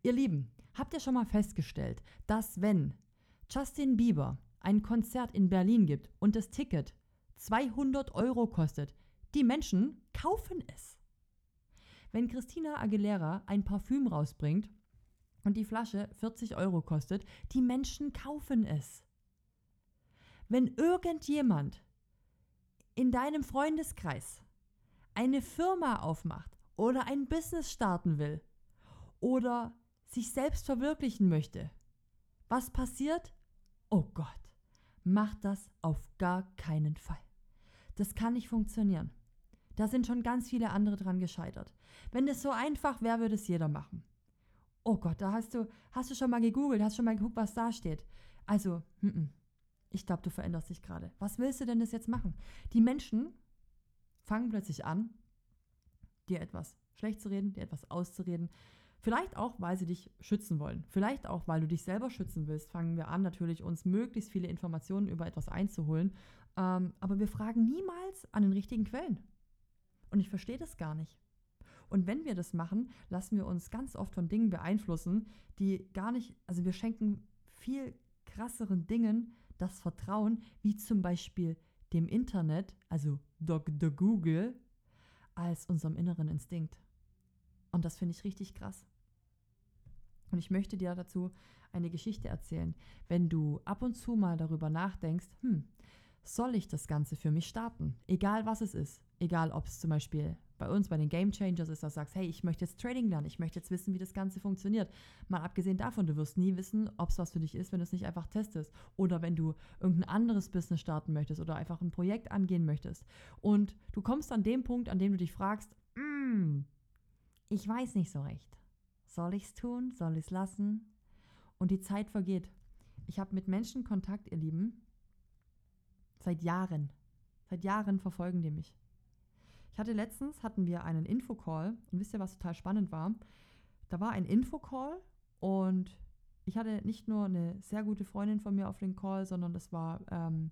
Ihr Lieben, habt ihr schon mal festgestellt, dass wenn Justin Bieber ein Konzert in Berlin gibt und das Ticket zweihundert Euro kostet, die Menschen kaufen es. Wenn Christina Aguilera ein Parfüm rausbringt und die Flasche vierzig Euro kostet, die Menschen kaufen es. Wenn irgendjemand in deinem Freundeskreis eine Firma aufmacht oder ein Business starten will oder sich selbst verwirklichen möchte, was passiert? Oh Gott, mach das auf gar keinen Fall. Das kann nicht funktionieren. Da sind schon ganz viele andere dran gescheitert. Wenn das so einfach wäre, würde es jeder machen. Oh Gott, da hast du, hast du schon mal gegoogelt, hast schon mal geguckt, was da steht. Also, m-m. ich glaube, du veränderst dich gerade. Was willst du denn das jetzt machen? Die Menschen fangen plötzlich an, dir etwas schlecht zu reden, dir etwas auszureden. Vielleicht auch, weil sie dich schützen wollen. Vielleicht auch, weil du dich selber schützen willst, fangen wir an, natürlich uns möglichst viele Informationen über etwas einzuholen. Ähm, aber wir fragen niemals an den richtigen Quellen. Und ich verstehe das gar nicht. Und wenn wir das machen, lassen wir uns ganz oft von Dingen beeinflussen, die gar nicht, also wir schenken viel krasseren Dingen das Vertrauen, wie zum Beispiel dem Internet, also Doktor Google, als unserem inneren Instinkt. Und das finde ich richtig krass. Und ich möchte dir dazu eine Geschichte erzählen. Wenn du ab und zu mal darüber nachdenkst, hm, soll ich das Ganze für mich starten? Egal was es ist. Egal ob es zum Beispiel bei uns, bei den Game Changers ist, dass du sagst, hey, ich möchte jetzt Trading lernen. Ich möchte jetzt wissen, wie das Ganze funktioniert. Mal abgesehen davon, du wirst nie wissen, ob es was für dich ist, wenn du es nicht einfach testest. Oder wenn du irgendein anderes Business starten möchtest oder einfach ein Projekt angehen möchtest. Und du kommst an dem Punkt, an dem du dich fragst, hm, ich weiß nicht so recht. Soll ich es tun? Soll ich es lassen? Und die Zeit vergeht. Ich habe mit Menschen Kontakt, ihr Lieben, seit Jahren. Seit Jahren verfolgen die mich. Ich hatte letztens, hatten wir einen Infocall und wisst ihr, was total spannend war? Da war ein Infocall und ich hatte nicht nur eine sehr gute Freundin von mir auf den Call, sondern das war... Ähm,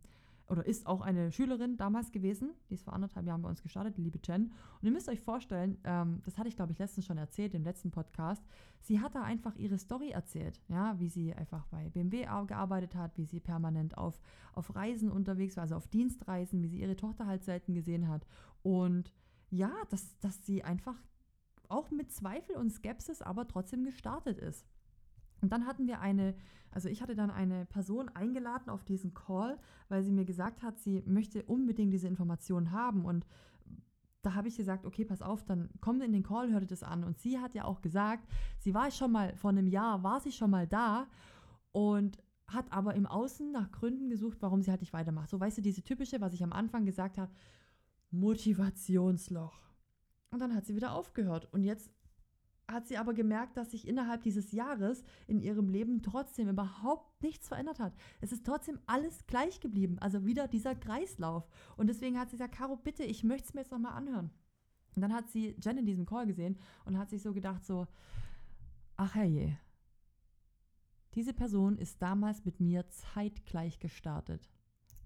oder ist auch eine Schülerin damals gewesen, die ist vor anderthalb Jahren bei uns gestartet, die liebe Jen. Und ihr müsst euch vorstellen, ähm, das hatte ich, glaube ich, letztens schon erzählt, im letzten Podcast, sie hat da einfach ihre Story erzählt, ja, wie sie einfach bei B M W gearbeitet hat, wie sie permanent auf, auf Reisen unterwegs war, also auf Dienstreisen, wie sie ihre Tochter halt selten gesehen hat. Und ja, dass, dass sie einfach auch mit Zweifel und Skepsis aber trotzdem gestartet ist. Und dann hatten wir eine, also ich hatte dann eine Person eingeladen auf diesen Call, weil sie mir gesagt hat, sie möchte unbedingt diese Informationen haben. Und da habe ich gesagt, okay, pass auf, dann komm in den Call, hör dir das an. Und sie hat ja auch gesagt, sie war schon mal, vor einem Jahr war sie schon mal da und hat aber im Außen nach Gründen gesucht, warum sie halt nicht weitermacht. So, weißt du, diese typische, was ich am Anfang gesagt habe, Motivationsloch. Und dann hat sie wieder aufgehört. Und jetzt hat sie aber gemerkt, dass sich innerhalb dieses Jahres in ihrem Leben trotzdem überhaupt nichts verändert hat. Es ist trotzdem alles gleich geblieben, also wieder dieser Kreislauf. Und deswegen hat sie gesagt, Caro, bitte, ich möchte es mir jetzt nochmal anhören. Und dann hat sie Jen in diesem Call gesehen und hat sich so gedacht, so, ach herrje, diese Person ist damals mit mir zeitgleich gestartet.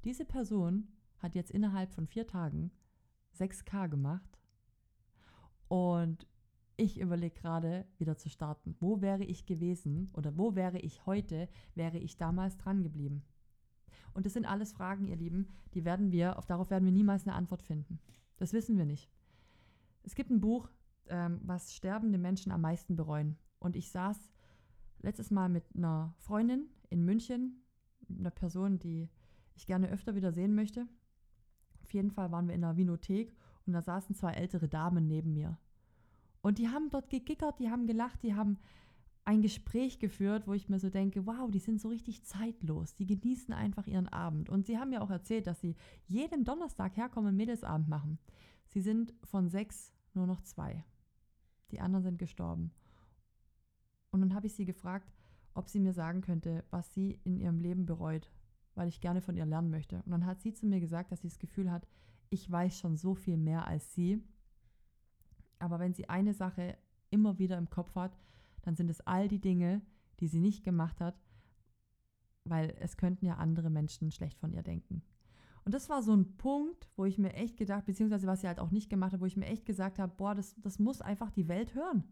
Diese Person hat jetzt innerhalb von vier Tagen sechs K gemacht und ich überlege gerade, wieder zu starten. Wo wäre ich gewesen oder wo wäre ich heute, wäre ich damals dran geblieben? Und das sind alles Fragen, ihr Lieben, die werden wir, auf darauf werden wir niemals eine Antwort finden. Das wissen wir nicht. Es gibt ein Buch, ähm, was sterbende Menschen am meisten bereuen. Und ich saß letztes Mal mit einer Freundin in München, einer Person, die ich gerne öfter wieder sehen möchte. Auf jeden Fall waren wir in einer Winothek und da saßen zwei ältere Damen neben mir. Und die haben dort gegickert, die haben gelacht, die haben ein Gespräch geführt, wo ich mir so denke, wow, die sind so richtig zeitlos, die genießen einfach ihren Abend. Und sie haben mir auch erzählt, dass sie jeden Donnerstag herkommen und Mädelsabend machen. Sie sind von sechs nur noch zwei. Die anderen sind gestorben. Und dann habe ich sie gefragt, ob sie mir sagen könnte, was sie in ihrem Leben bereut, weil ich gerne von ihr lernen möchte. Und dann hat sie zu mir gesagt, dass sie das Gefühl hat, ich weiß schon so viel mehr als sie. Aber wenn sie eine Sache immer wieder im Kopf hat, dann sind es all die Dinge, die sie nicht gemacht hat, weil es könnten ja andere Menschen schlecht von ihr denken. Und das war so ein Punkt, wo ich mir echt gedacht, beziehungsweise was sie halt auch nicht gemacht hat, wo ich mir echt gesagt habe, boah, das, das muss einfach die Welt hören.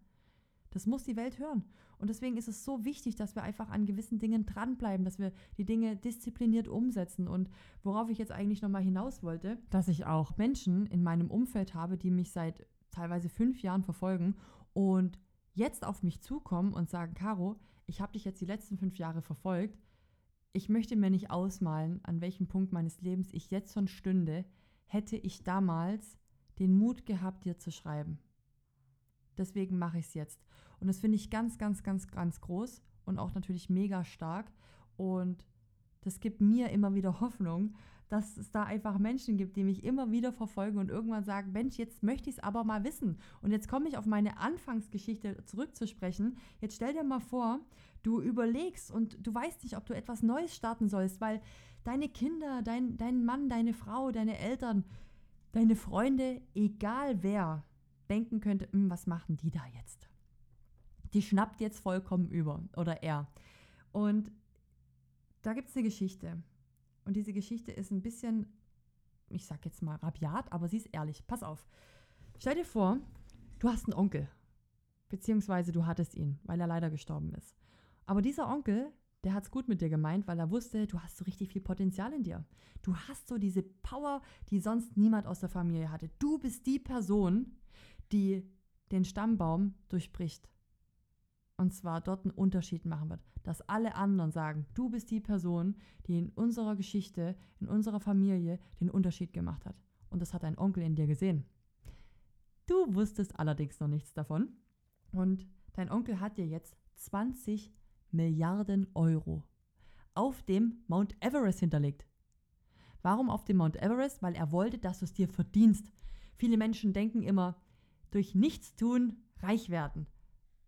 Das muss die Welt hören. Und deswegen ist es so wichtig, dass wir einfach an gewissen Dingen dranbleiben, dass wir die Dinge diszipliniert umsetzen. Und worauf ich jetzt eigentlich nochmal hinaus wollte, dass ich auch Menschen in meinem Umfeld habe, die mich seit teilweise fünf Jahren verfolgen und jetzt auf mich zukommen und sagen, Caro, ich habe dich jetzt die letzten fünf Jahre verfolgt, ich möchte mir nicht ausmalen, an welchem Punkt meines Lebens ich jetzt schon stünde, hätte ich damals den Mut gehabt, dir zu schreiben. Deswegen mache ich es jetzt. Und das finde ich ganz, ganz, ganz, ganz groß und auch natürlich mega stark. Und das gibt mir immer wieder Hoffnung, dass es da einfach Menschen gibt, die mich immer wieder verfolgen und irgendwann sagen, Mensch, jetzt möchte ich es aber mal wissen. Und jetzt komme ich auf meine Anfangsgeschichte zurückzusprechen. Jetzt stell dir mal vor, du überlegst und du weißt nicht, ob du etwas Neues starten sollst, weil deine Kinder, dein, dein Mann, deine Frau, deine Eltern, deine Freunde, egal wer, denken könnte, was machen die da jetzt? Die schnappt jetzt vollkommen über, oder er. Und da gibt es eine Geschichte. Und diese Geschichte ist ein bisschen, ich sag jetzt mal rabiat, aber sie ist ehrlich. Pass auf. Stell dir vor, du hast einen Onkel. Beziehungsweise du hattest ihn, weil er leider gestorben ist. Aber dieser Onkel, der hat es gut mit dir gemeint, weil er wusste, du hast so richtig viel Potenzial in dir. Du hast so diese Power, die sonst niemand aus der Familie hatte. Du bist die Person, die den Stammbaum durchbricht. Und zwar dort einen Unterschied machen wird, dass alle anderen sagen, du bist die Person, die in unserer Geschichte, in unserer Familie den Unterschied gemacht hat. Und das hat dein Onkel in dir gesehen. Du wusstest allerdings noch nichts davon. Und dein Onkel hat dir jetzt zwanzig Milliarden Euro auf dem Mount Everest hinterlegt. Warum auf dem Mount Everest? Weil er wollte, dass du es dir verdienst. Viele Menschen denken immer, durch Nichtstun reich werden.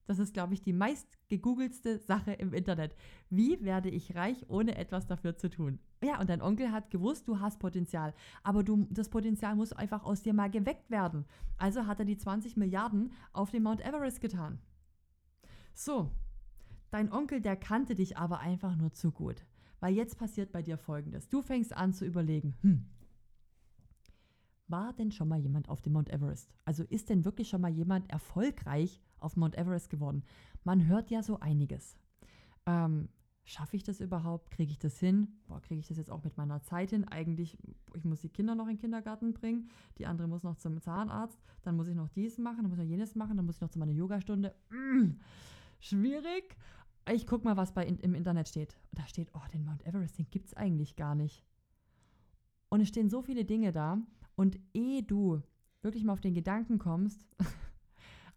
Das ist, glaube ich, die meist gegoogelste Sache im Internet. Wie werde ich reich, ohne etwas dafür zu tun? Ja, und dein Onkel hat gewusst, du hast Potenzial. Aber du, das Potenzial muss einfach aus dir mal geweckt werden. Also hat er die zwanzig Milliarden auf dem Mount Everest getan. So, dein Onkel, der kannte dich aber einfach nur zu gut. Weil jetzt passiert bei dir Folgendes. Du fängst an zu überlegen, hm, war denn schon mal jemand auf dem Mount Everest? Also ist denn wirklich schon mal jemand erfolgreich auf Mount Everest geworden? Man hört ja so einiges. Ähm, schaffe ich das überhaupt? Kriege ich das hin? Boah, kriege ich das jetzt auch mit meiner Zeit hin? Eigentlich, ich muss die Kinder noch in den Kindergarten bringen, die andere muss noch zum Zahnarzt, dann muss ich noch dies machen, dann muss ich noch jenes machen, dann muss ich noch zu meiner Yogastunde. Mmh, schwierig. Ich gucke mal, was bei in, im Internet steht. Und da steht, oh, den Mount Everest, den gibt es eigentlich gar nicht. Und es stehen so viele Dinge da. Und ehe du wirklich mal auf den Gedanken kommst,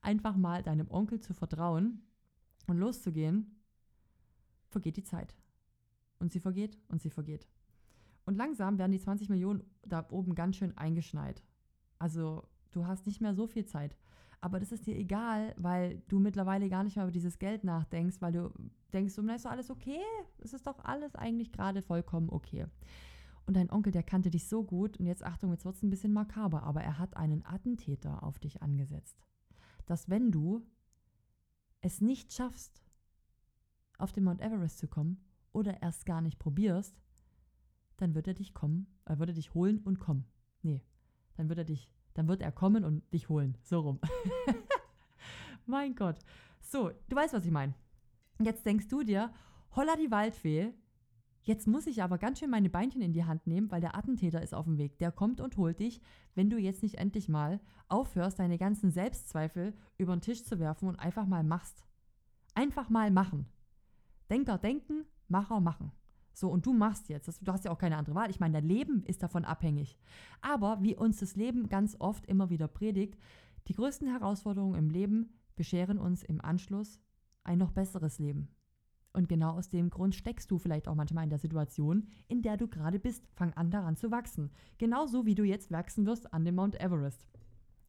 einfach mal deinem Onkel zu vertrauen und loszugehen, vergeht die Zeit. Und sie vergeht und sie vergeht. Und langsam werden die zwanzig Millionen da oben ganz schön eingeschneit. Also du hast nicht mehr so viel Zeit. Aber das ist dir egal, weil du mittlerweile gar nicht mehr über dieses Geld nachdenkst, weil du denkst, so, ist doch alles okay. Es ist doch alles eigentlich gerade vollkommen okay. Und dein Onkel, der kannte dich so gut. Und jetzt, Achtung, jetzt wird es ein bisschen makaber, aber er hat einen Attentäter auf dich angesetzt. Dass wenn du es nicht schaffst, auf den Mount Everest zu kommen oder erst gar nicht probierst, dann wird er dich kommen, er wird er dich holen und kommen. Nee, dann wird er dich, dann wird er kommen und dich holen. So rum. Mein Gott. So, du weißt, was ich meine. Jetzt denkst du dir, holla die Waldfee, jetzt muss ich aber ganz schön meine Beinchen in die Hand nehmen, weil der Attentäter ist auf dem Weg. Der kommt und holt dich, wenn du jetzt nicht endlich mal aufhörst, deine ganzen Selbstzweifel über den Tisch zu werfen und einfach mal machst. Einfach mal machen. Denker denken, Macher machen. So, und du machst jetzt. Das, du hast ja auch keine andere Wahl. Ich meine, dein Leben ist davon abhängig. Aber wie uns das Leben ganz oft immer wieder predigt, die größten Herausforderungen im Leben bescheren uns im Anschluss ein noch besseres Leben. Und genau aus dem Grund steckst du vielleicht auch manchmal in der Situation, in der du gerade bist. Fang an, daran zu wachsen. Genauso wie du jetzt wachsen wirst an dem Mount Everest.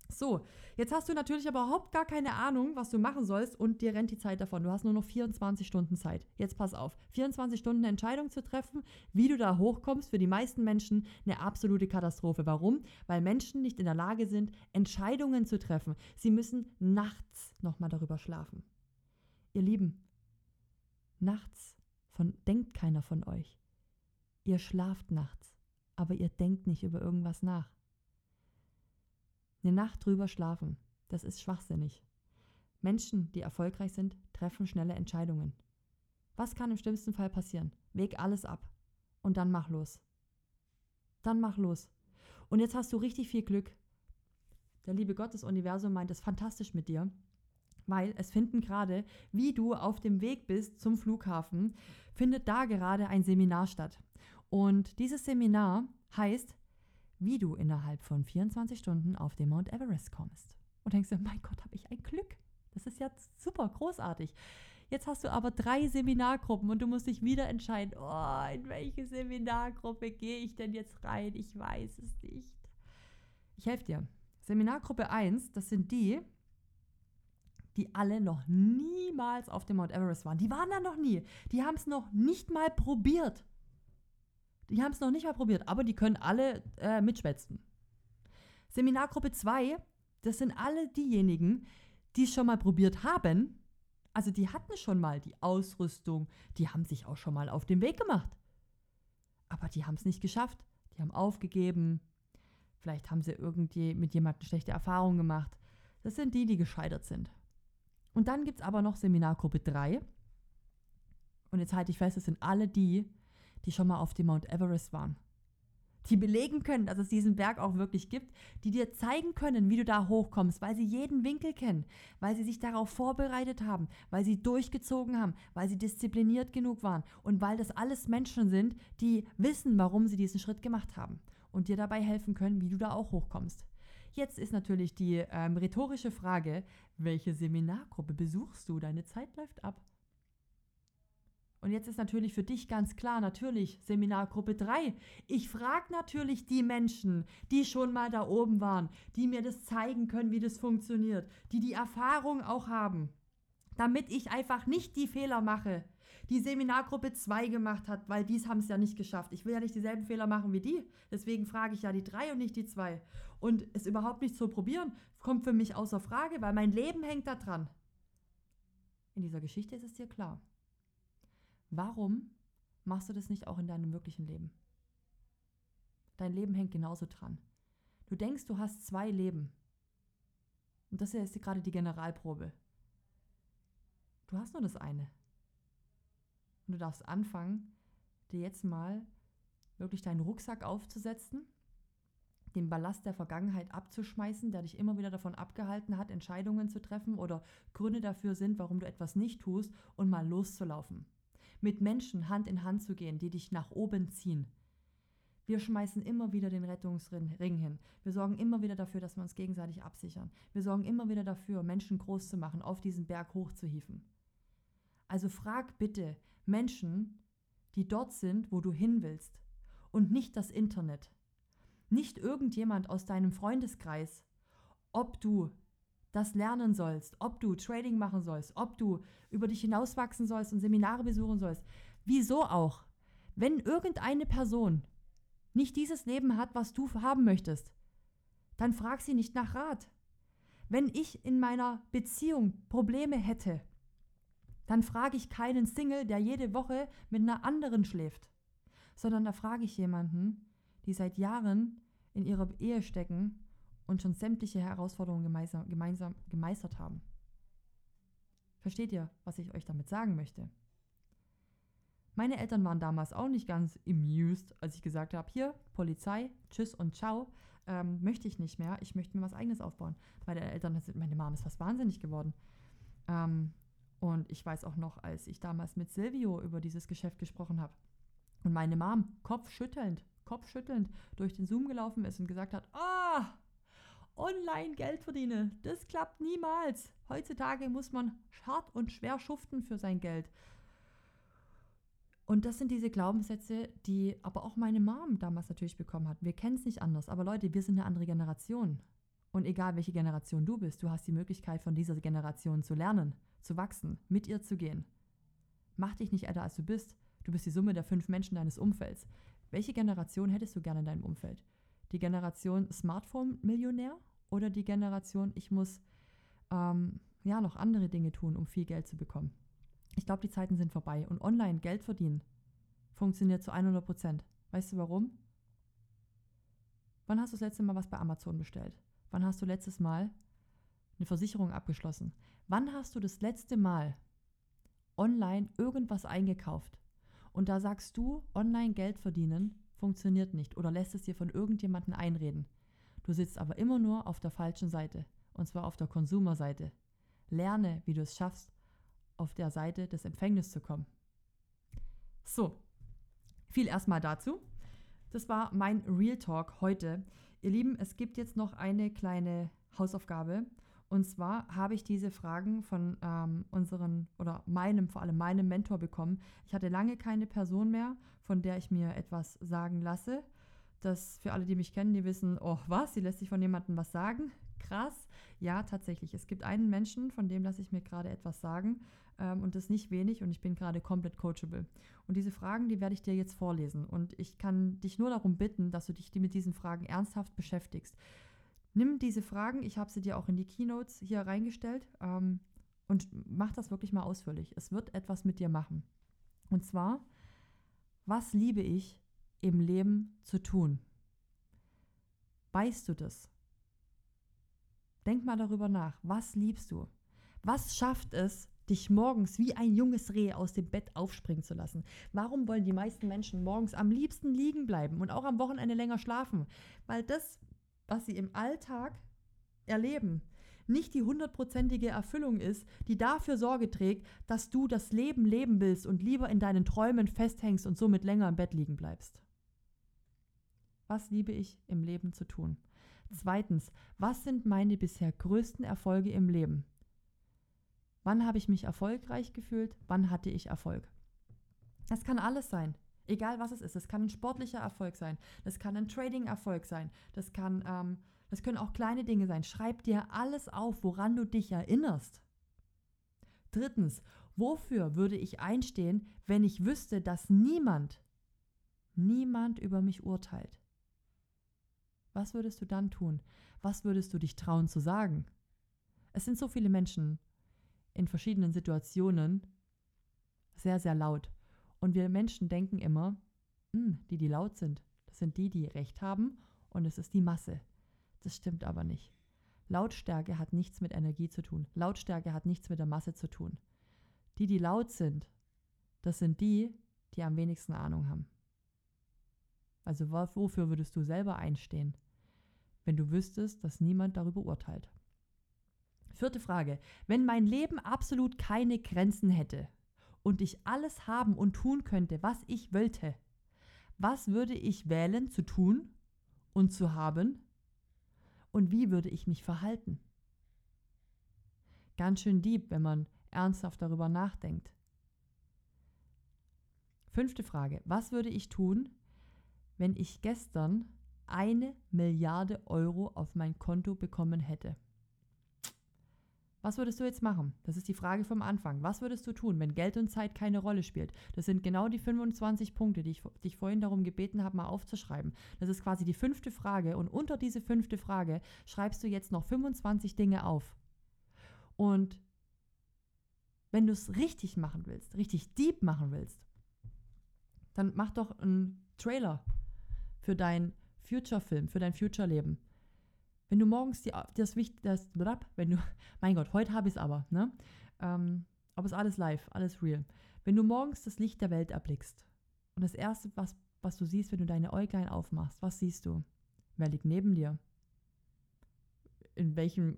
So, jetzt hast du natürlich aber überhaupt gar keine Ahnung, was du machen sollst, und dir rennt die Zeit davon. Du hast nur noch vierundzwanzig Stunden Zeit. Jetzt pass auf, vierundzwanzig Stunden eine Entscheidung zu treffen, wie du da hochkommst, für die meisten Menschen eine absolute Katastrophe. Warum? Weil Menschen nicht in der Lage sind, Entscheidungen zu treffen. Sie müssen nachts nochmal darüber schlafen. Ihr Lieben, nachts von, denkt keiner von euch. Ihr schlaft nachts, aber ihr denkt nicht über irgendwas nach. Eine Nacht drüber schlafen, das ist schwachsinnig. Menschen, die erfolgreich sind, treffen schnelle Entscheidungen. Was kann im schlimmsten Fall passieren? Wäg alles ab und dann mach los. Dann mach los. Und jetzt hast du richtig viel Glück. Der liebe Gott, das Universum meint es fantastisch mit dir, weil es finden gerade, wie du auf dem Weg bist zum Flughafen, findet da gerade ein Seminar statt. Und dieses Seminar heißt, wie du innerhalb von vierundzwanzig Stunden auf den Mount Everest kommst. Und denkst du, mein Gott, habe ich ein Glück. Das ist ja super großartig. Jetzt hast du aber drei Seminargruppen und du musst dich wieder entscheiden, oh, in welche Seminargruppe gehe ich denn jetzt rein? Ich weiß es nicht. Ich helfe dir. Seminargruppe eins, das sind die, die alle noch niemals auf dem Mount Everest waren. Die waren da noch nie. Die haben es noch nicht mal probiert. Die haben es noch nicht mal probiert, aber die können alle äh, mitschwätzen. Seminargruppe zwei, das sind alle diejenigen, die es schon mal probiert haben. Also die hatten schon mal die Ausrüstung, die haben sich auch schon mal auf den Weg gemacht. Aber die haben es nicht geschafft, die haben aufgegeben. Vielleicht haben sie irgendwie mit jemandem schlechte Erfahrungen gemacht. Das sind die, die gescheitert sind. Und dann gibt es aber noch Seminargruppe drei. Und jetzt halte ich fest, es sind alle die, die schon mal auf dem Mount Everest waren, die belegen können, dass es diesen Berg auch wirklich gibt, die dir zeigen können, wie du da hochkommst, weil sie jeden Winkel kennen, weil sie sich darauf vorbereitet haben, weil sie durchgezogen haben, weil sie diszipliniert genug waren und weil das alles Menschen sind, die wissen, warum sie diesen Schritt gemacht haben und dir dabei helfen können, wie du da auch hochkommst. Jetzt ist natürlich die ähm, rhetorische Frage, welche Seminargruppe besuchst du? Deine Zeit läuft ab. Und jetzt ist natürlich für dich ganz klar, natürlich Seminargruppe drei. Ich frage natürlich die Menschen, die schon mal da oben waren, die mir das zeigen können, wie das funktioniert, die die Erfahrung auch haben, damit ich einfach nicht die Fehler mache, die Seminargruppe zwei gemacht hat, weil die haben es ja nicht geschafft. Ich will ja nicht dieselben Fehler machen wie die, deswegen frage ich ja die drei und nicht die zwei. Und es überhaupt nicht zu probieren, kommt für mich außer Frage, weil mein Leben hängt da dran. In dieser Geschichte ist es dir klar. Warum machst du das nicht auch in deinem wirklichen Leben? Dein Leben hängt genauso dran. Du denkst, du hast zwei Leben. Und das hier ist gerade die Generalprobe. Du hast nur das eine. Und du darfst anfangen, dir jetzt mal wirklich deinen Rucksack aufzusetzen, den Ballast der Vergangenheit abzuschmeißen, der dich immer wieder davon abgehalten hat, Entscheidungen zu treffen oder Gründe dafür sind, warum du etwas nicht tust, und mal loszulaufen. Mit Menschen Hand in Hand zu gehen, die dich nach oben ziehen. Wir schmeißen immer wieder den Rettungsring hin. Wir sorgen immer wieder dafür, dass wir uns gegenseitig absichern. Wir sorgen immer wieder dafür, Menschen groß zu machen, auf diesen Berg hochzuhieven. Also frag bitte Menschen, die dort sind, wo du hin willst, und nicht das Internet. Nicht irgendjemand aus deinem Freundeskreis, ob du das lernen sollst, ob du Trading machen sollst, ob du über dich hinauswachsen sollst und Seminare besuchen sollst. Wieso auch? Wenn irgendeine Person nicht dieses Leben hat, was du haben möchtest, dann frag sie nicht nach Rat. Wenn ich in meiner Beziehung Probleme hätte, dann frage ich keinen Single, der jede Woche mit einer anderen schläft, sondern da frage ich jemanden, die seit Jahren in ihrer Ehe stecken und schon sämtliche Herausforderungen gemeinsam, gemeinsam gemeistert haben. Versteht ihr, was ich euch damit sagen möchte? Meine Eltern waren damals auch nicht ganz amused, als ich gesagt habe, hier, Polizei, tschüss und ciao, ähm, möchte ich nicht mehr, ich möchte mir was Eigenes aufbauen. Meine Eltern, meine Mom ist fast wahnsinnig geworden. Ähm, und ich weiß auch noch, als ich damals mit Silvio über dieses Geschäft gesprochen habe und meine Mom kopfschüttelnd, kopfschüttelnd durch den Zoom gelaufen ist und gesagt hat, ah, oh, online Geld verdiene. Das klappt niemals. Heutzutage muss man hart und schwer schuften für sein Geld. Und das sind diese Glaubenssätze, die aber auch meine Mom damals natürlich bekommen hat. Wir kennen es nicht anders. Aber Leute, wir sind eine andere Generation. Und egal, welche Generation du bist, du hast die Möglichkeit, von dieser Generation zu lernen, zu wachsen, mit ihr zu gehen. Mach dich nicht älter, als du bist. Du bist die Summe der fünf Menschen deines Umfelds. Welche Generation hättest du gerne in deinem Umfeld? Die Generation Smartphone-Millionär oder die Generation, ich muss ähm, ja noch andere Dinge tun, um viel Geld zu bekommen? Ich glaube, die Zeiten sind vorbei und online Geld verdienen funktioniert zu hundert Prozent. Weißt du warum? Wann hast du das letzte Mal was bei Amazon bestellt? Wann hast du letztes Mal eine Versicherung abgeschlossen? Wann hast du das letzte Mal online irgendwas eingekauft? Und da sagst du, online Geld verdienen funktioniert nicht oder lässt es dir von irgendjemandem einreden. Du sitzt aber immer nur auf der falschen Seite, und zwar auf der Konsumerseite. Lerne, wie du es schaffst, auf der Seite des Empfängnisses zu kommen. So, viel erstmal dazu. Das war mein Real Talk heute. Ihr Lieben, es gibt jetzt noch eine kleine Hausaufgabe. Und zwar habe ich diese Fragen von ähm, unseren oder meinem, vor allem meinem Mentor bekommen. Ich hatte lange keine Person mehr, von der ich mir etwas sagen lasse. Das für alle, die mich kennen, die wissen, oh was, sie lässt sich von jemandem was sagen. Krass. Ja, tatsächlich. Es gibt einen Menschen, von dem lasse ich mir gerade etwas sagen. Ähm, und das nicht wenig. Und ich bin gerade komplett coachable. Und diese Fragen, die werde ich dir jetzt vorlesen. Und ich kann dich nur darum bitten, dass du dich mit diesen Fragen ernsthaft beschäftigst. Nimm diese Fragen, ich habe sie dir auch in die Keynotes hier reingestellt, ähm, und mach das wirklich mal ausführlich. Es wird etwas mit dir machen. Und zwar, was liebe ich im Leben zu tun? Weißt du das? Denk mal darüber nach. Was liebst du? Was schafft es, dich morgens wie ein junges Reh aus dem Bett aufspringen zu lassen? Warum wollen die meisten Menschen morgens am liebsten liegen bleiben und auch am Wochenende länger schlafen? Weil das, was sie im Alltag erleben, nicht die hundertprozentige Erfüllung ist, die dafür Sorge trägt, dass du das Leben leben willst und lieber in deinen Träumen festhängst und somit länger im Bett liegen bleibst. Was liebe ich im Leben zu tun? Zweitens, was sind meine bisher größten Erfolge im Leben? Wann habe ich mich erfolgreich gefühlt? Wann hatte ich Erfolg? Das kann alles sein. Egal was es ist, das kann ein sportlicher Erfolg sein, das kann ein Trading-Erfolg sein, das kann, ähm, das können auch kleine Dinge sein. Schreib dir alles auf, woran du dich erinnerst. Drittens, wofür würde ich einstehen, wenn ich wüsste, dass niemand, niemand über mich urteilt? Was würdest du dann tun? Was würdest du dich trauen zu sagen? Es sind so viele Menschen in verschiedenen Situationen sehr, sehr laut. Und wir Menschen denken immer, mh, die, die laut sind, das sind die, die Recht haben und es ist die Masse. Das stimmt aber nicht. Lautstärke hat nichts mit Energie zu tun. Lautstärke hat nichts mit der Masse zu tun. Die, die laut sind, das sind die, die am wenigsten Ahnung haben. Also wofür würdest du selber einstehen, wenn du wüsstest, dass niemand darüber urteilt? Vierte Frage. Wenn mein Leben absolut keine Grenzen hätte und ich alles haben und tun könnte, was ich wollte, was würde ich wählen zu tun und zu haben und wie würde ich mich verhalten? Ganz schön deep, wenn man ernsthaft darüber nachdenkt. Fünfte Frage. Was würde ich tun, wenn ich gestern eine Milliarde Euro auf mein Konto bekommen hätte? Was würdest du jetzt machen? Das ist die Frage vom Anfang. Was würdest du tun, wenn Geld und Zeit keine Rolle spielt? Das sind genau die fünfundzwanzig Punkte, die ich dich vorhin darum gebeten habe, mal aufzuschreiben. Das ist quasi die fünfte Frage und unter diese fünfte Frage schreibst du jetzt noch fünfundzwanzig Dinge auf. Und wenn du es richtig machen willst, richtig deep machen willst, dann mach doch einen Trailer für deinen Future-Film, für dein Future-Leben. Wenn du morgens die, das Wichtigste, wenn du, mein Gott, heute habe ich es aber, ne? Ähm, aber es ist alles live, alles real. Wenn du morgens das Licht der Welt erblickst und das Erste, was, was du siehst, wenn du deine Äuglein aufmachst, was siehst du? Wer liegt neben dir? In welchem,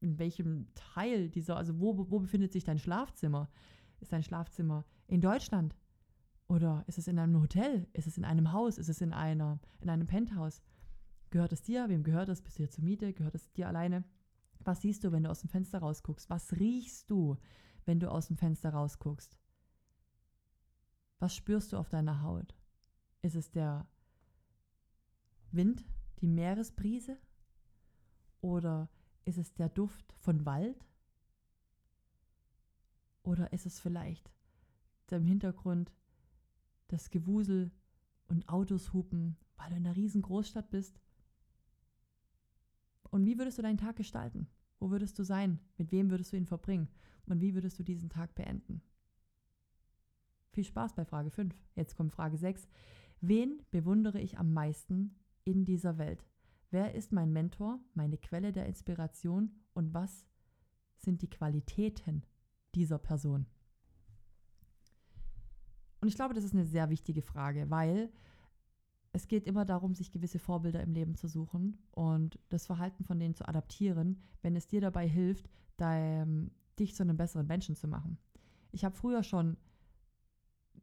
in welchem Teil dieser, also wo, wo befindet sich dein Schlafzimmer? Ist dein Schlafzimmer in Deutschland? Oder ist es in einem Hotel? Ist es in einem Haus? Ist es in einer, in einem Penthouse? Gehört es dir? Wem gehört es? Bist du hier zur Miete? Gehört es dir alleine? Was siehst du, wenn du aus dem Fenster rausguckst? Was riechst du, wenn du aus dem Fenster rausguckst? Was spürst du auf deiner Haut? Ist es der Wind, die Meeresbrise? Oder ist es der Duft von Wald? Oder ist es vielleicht im Hintergrund das Gewusel und Autos hupen, weil du in einer riesen Großstadt bist? Und wie würdest du deinen Tag gestalten? Wo würdest du sein? Mit wem würdest du ihn verbringen? Und wie würdest du diesen Tag beenden? Viel Spaß bei Frage fünf. Jetzt kommt Frage sechs. Wen bewundere ich am meisten in dieser Welt? Wer ist mein Mentor, meine Quelle der Inspiration und was sind die Qualitäten dieser Person? Und ich glaube, das ist eine sehr wichtige Frage, weil es geht immer darum, sich gewisse Vorbilder im Leben zu suchen und das Verhalten von denen zu adaptieren, wenn es dir dabei hilft, dein, dich zu einem besseren Menschen zu machen. Ich habe früher schon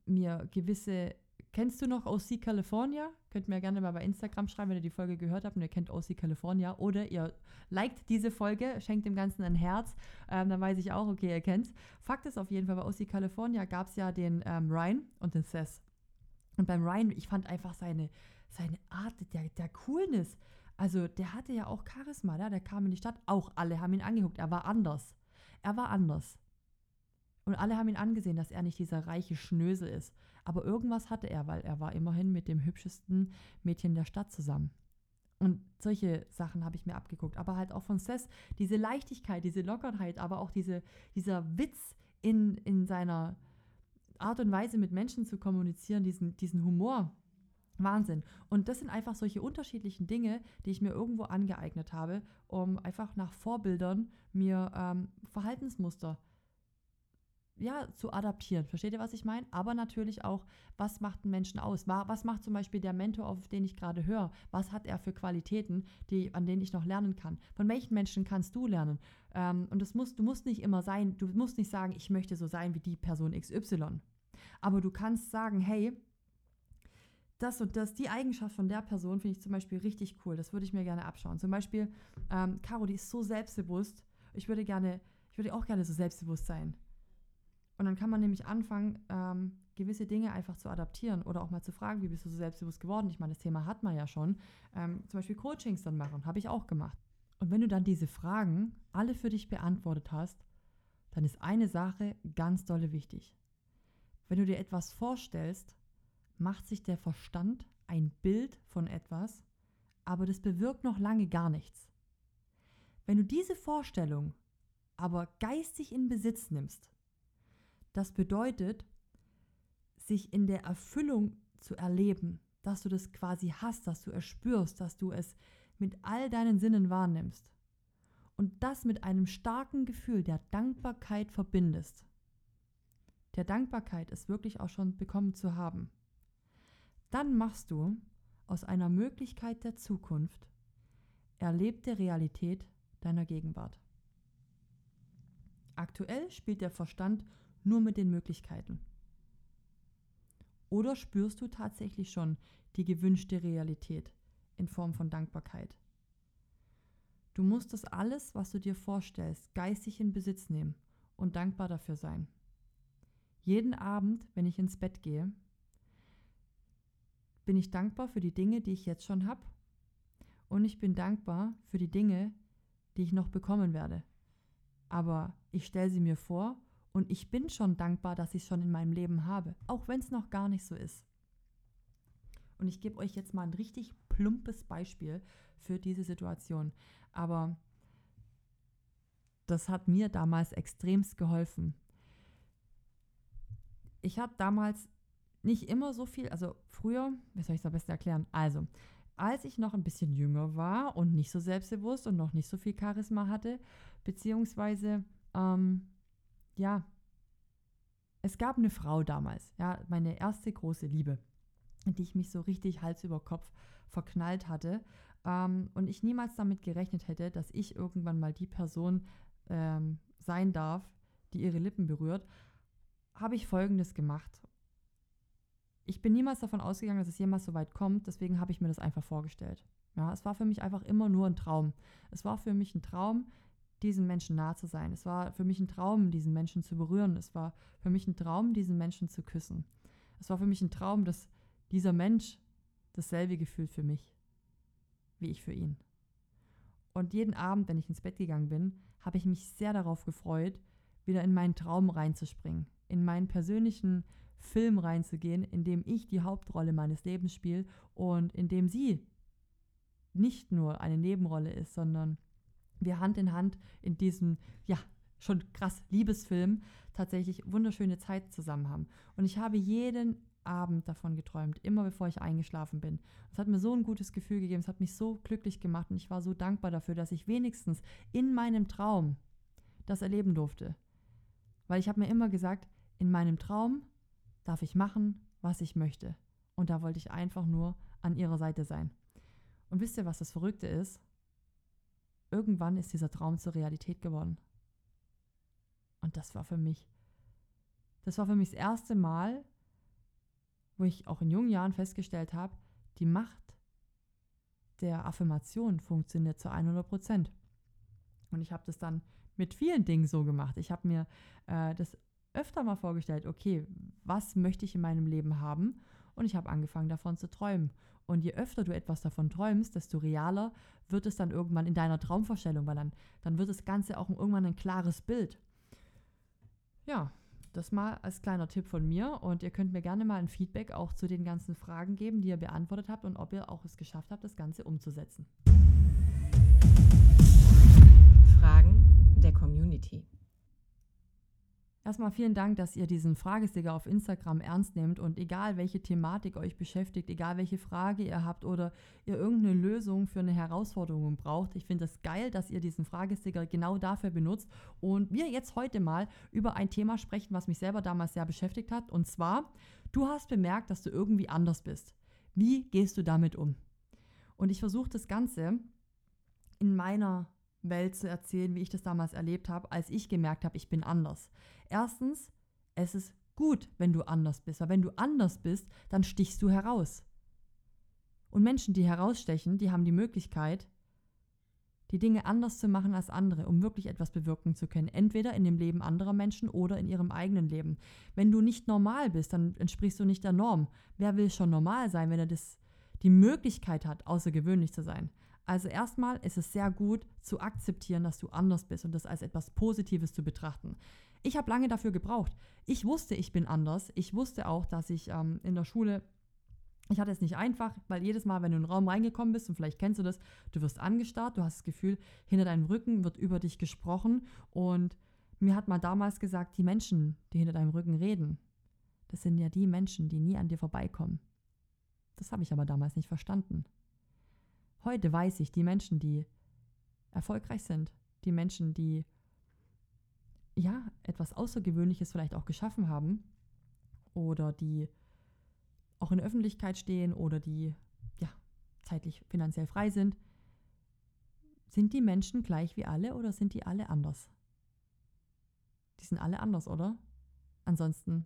mir gewisse, kennst du noch O C California? Könnt mir gerne mal bei Instagram schreiben, wenn ihr die Folge gehört habt und ihr kennt O C California oder ihr liked diese Folge, schenkt dem Ganzen ein Herz, ähm, dann weiß ich auch, okay, ihr kennt's. Fakt ist auf jeden Fall, bei O C California gab es ja den ähm, Ryan und den Seth. Und beim Ryan, ich fand einfach seine, seine Art der, der Coolness, also der hatte ja auch Charisma, der, der kam in die Stadt, auch alle haben ihn angeguckt, er war anders, er war anders. Und alle haben ihn angesehen, dass er nicht dieser reiche Schnösel ist. Aber irgendwas hatte er, weil er war immerhin mit dem hübschesten Mädchen der Stadt zusammen. Und solche Sachen habe ich mir abgeguckt. Aber halt auch von Seth, diese Leichtigkeit, diese Lockerheit, aber auch diese, dieser Witz in, in seiner Art und Weise, mit Menschen zu kommunizieren, diesen, diesen Humor. Wahnsinn. Und das sind einfach solche unterschiedlichen Dinge, die ich mir irgendwo angeeignet habe, um einfach nach Vorbildern mir ähm, Verhaltensmuster ja, zu adaptieren. Versteht ihr, was ich meine? Aber natürlich auch, was macht einen Menschen aus? Was macht zum Beispiel der Mentor, auf den ich gerade höre? Was hat er für Qualitäten, die, an denen ich noch lernen kann? Von welchen Menschen kannst du lernen? Ähm, und das musst, du musst nicht immer sein, du musst nicht sagen, ich möchte so sein wie die Person X Y. Aber du kannst sagen, hey, das und das, die Eigenschaft von der Person finde ich zum Beispiel richtig cool. Das würde ich mir gerne abschauen. Zum Beispiel, ähm, Caro, die ist so selbstbewusst. Ich würde gerne, ich würde auch gerne so selbstbewusst sein. Und dann kann man nämlich anfangen, ähm, gewisse Dinge einfach zu adaptieren oder auch mal zu fragen, wie bist du so selbstbewusst geworden? Ich meine, das Thema hat man ja schon. Ähm, zum Beispiel Coachings dann machen, habe ich auch gemacht. Und wenn du dann diese Fragen alle für dich beantwortet hast, dann ist eine Sache ganz dolle wichtig. Wenn du dir etwas vorstellst, macht sich der Verstand ein Bild von etwas, aber das bewirkt noch lange gar nichts. Wenn du diese Vorstellung aber geistig in Besitz nimmst, das bedeutet, sich in der Erfüllung zu erleben, dass du das quasi hast, dass du es spürst, dass du es mit all deinen Sinnen wahrnimmst und das mit einem starken Gefühl der Dankbarkeit verbindest. Der Dankbarkeit ist wirklich auch schon bekommen zu haben. Dann machst du aus einer Möglichkeit der Zukunft erlebte Realität deiner Gegenwart. Aktuell spielt der Verstand nur mit den Möglichkeiten. Oder spürst du tatsächlich schon die gewünschte Realität in Form von Dankbarkeit? Du musst das alles, was du dir vorstellst, geistig in Besitz nehmen und dankbar dafür sein. Jeden Abend, wenn ich ins Bett gehe, bin ich dankbar für die Dinge, die ich jetzt schon habe. Und ich bin dankbar für die Dinge, die ich noch bekommen werde. Aber ich stelle sie mir vor, und ich bin schon dankbar, dass ich es schon in meinem Leben habe, auch wenn es noch gar nicht so ist. Und ich gebe euch jetzt mal ein richtig plumpes Beispiel für diese Situation. Aber das hat mir damals extremst geholfen. Ich habe damals nicht immer so viel, also früher, wie soll ich es am besten erklären? Also, als ich noch ein bisschen jünger war und nicht so selbstbewusst und noch nicht so viel Charisma hatte, beziehungsweise, ähm, ja, es gab eine Frau damals, ja, meine erste große Liebe, in die ich mich so richtig Hals über Kopf verknallt hatte ähm, und ich niemals damit gerechnet hätte, dass ich irgendwann mal die Person ähm, sein darf, die ihre Lippen berührt, habe ich Folgendes gemacht. Ich bin niemals davon ausgegangen, dass es jemals so weit kommt, deswegen habe ich mir das einfach vorgestellt. Ja, es war für mich einfach immer nur ein Traum. Es war für mich ein Traum, diesen Menschen nahe zu sein. Es war für mich ein Traum, diesen Menschen zu berühren. Es war für mich ein Traum, diesen Menschen zu küssen. Es war für mich ein Traum, dass dieser Mensch dasselbe Gefühl für mich, wie ich für ihn. Und jeden Abend, wenn ich ins Bett gegangen bin, habe ich mich sehr darauf gefreut, wieder in meinen Traum reinzuspringen, in meinen persönlichen Film reinzugehen, in dem ich die Hauptrolle meines Lebens spiele und in dem sie nicht nur eine Nebenrolle ist, sondern wir Hand in Hand in diesem, ja, schon krass Liebesfilm tatsächlich wunderschöne Zeit zusammen haben. Und ich habe jeden Abend davon geträumt, immer bevor ich eingeschlafen bin. Es hat mir so ein gutes Gefühl gegeben, es hat mich so glücklich gemacht und ich war so dankbar dafür, dass ich wenigstens in meinem Traum das erleben durfte. Weil ich habe mir immer gesagt, in meinem Traum darf ich machen, was ich möchte. Und da wollte ich einfach nur an ihrer Seite sein. Und wisst ihr, was das Verrückte ist? Irgendwann ist dieser Traum zur Realität geworden. Und das war für mich, das war für mich das erste Mal, wo ich auch in jungen Jahren festgestellt habe, die Macht der Affirmation funktioniert zu hundert Prozent. Und ich habe das dann mit vielen Dingen so gemacht. Ich habe mir äh, das öfter mal vorgestellt, okay, was möchte ich in meinem Leben haben? Und ich habe angefangen, davon zu träumen. Und je öfter du etwas davon träumst, desto realer wird es dann irgendwann in deiner Traumvorstellung, weil dann, dann wird das Ganze auch irgendwann ein klares Bild. Ja, das mal als kleiner Tipp von mir und ihr könnt mir gerne mal ein Feedback auch zu den ganzen Fragen geben, die ihr beantwortet habt und ob ihr auch es geschafft habt, das Ganze umzusetzen. Fragen der Community. Erstmal vielen Dank, dass ihr diesen Fragesticker auf Instagram ernst nehmt und egal welche Thematik euch beschäftigt, egal welche Frage ihr habt oder ihr irgendeine Lösung für eine Herausforderung braucht. Ich finde es geil, dass ihr diesen Fragesticker genau dafür benutzt und wir jetzt heute mal über ein Thema sprechen, was mich selber damals sehr beschäftigt hat. Und zwar, du hast bemerkt, dass du irgendwie anders bist. Wie gehst du damit um? Und ich versuche das Ganze in meiner Welt zu erzählen, wie ich das damals erlebt habe, als ich gemerkt habe, ich bin anders. Erstens, es ist gut, wenn du anders bist, weil wenn du anders bist, dann stichst du heraus. Und Menschen, die herausstechen, die haben die Möglichkeit, die Dinge anders zu machen als andere, um wirklich etwas bewirken zu können, entweder in dem Leben anderer Menschen oder in ihrem eigenen Leben. Wenn du nicht normal bist, dann entsprichst du nicht der Norm. Wer will schon normal sein, wenn er das, die Möglichkeit hat, außergewöhnlich zu sein? Also erstmal ist es sehr gut zu akzeptieren, dass du anders bist und das als etwas Positives zu betrachten. Ich habe lange dafür gebraucht. Ich wusste, ich bin anders. Ich wusste auch, dass ich ähm, in der Schule, ich hatte es nicht einfach, weil jedes Mal, wenn du in den Raum reingekommen bist, und vielleicht kennst du das, du wirst angestarrt, du hast das Gefühl, hinter deinem Rücken wird über dich gesprochen. Und mir hat man damals gesagt, die Menschen, die hinter deinem Rücken reden, das sind ja die Menschen, die nie an dir vorbeikommen. Das habe ich aber damals nicht verstanden. Heute weiß ich, die Menschen, die erfolgreich sind, die Menschen, die ja etwas Außergewöhnliches vielleicht auch geschaffen haben oder die auch in der Öffentlichkeit stehen oder die ja zeitlich finanziell frei sind, sind die Menschen gleich wie alle oder sind die alle anders? Die sind alle anders, oder? Ansonsten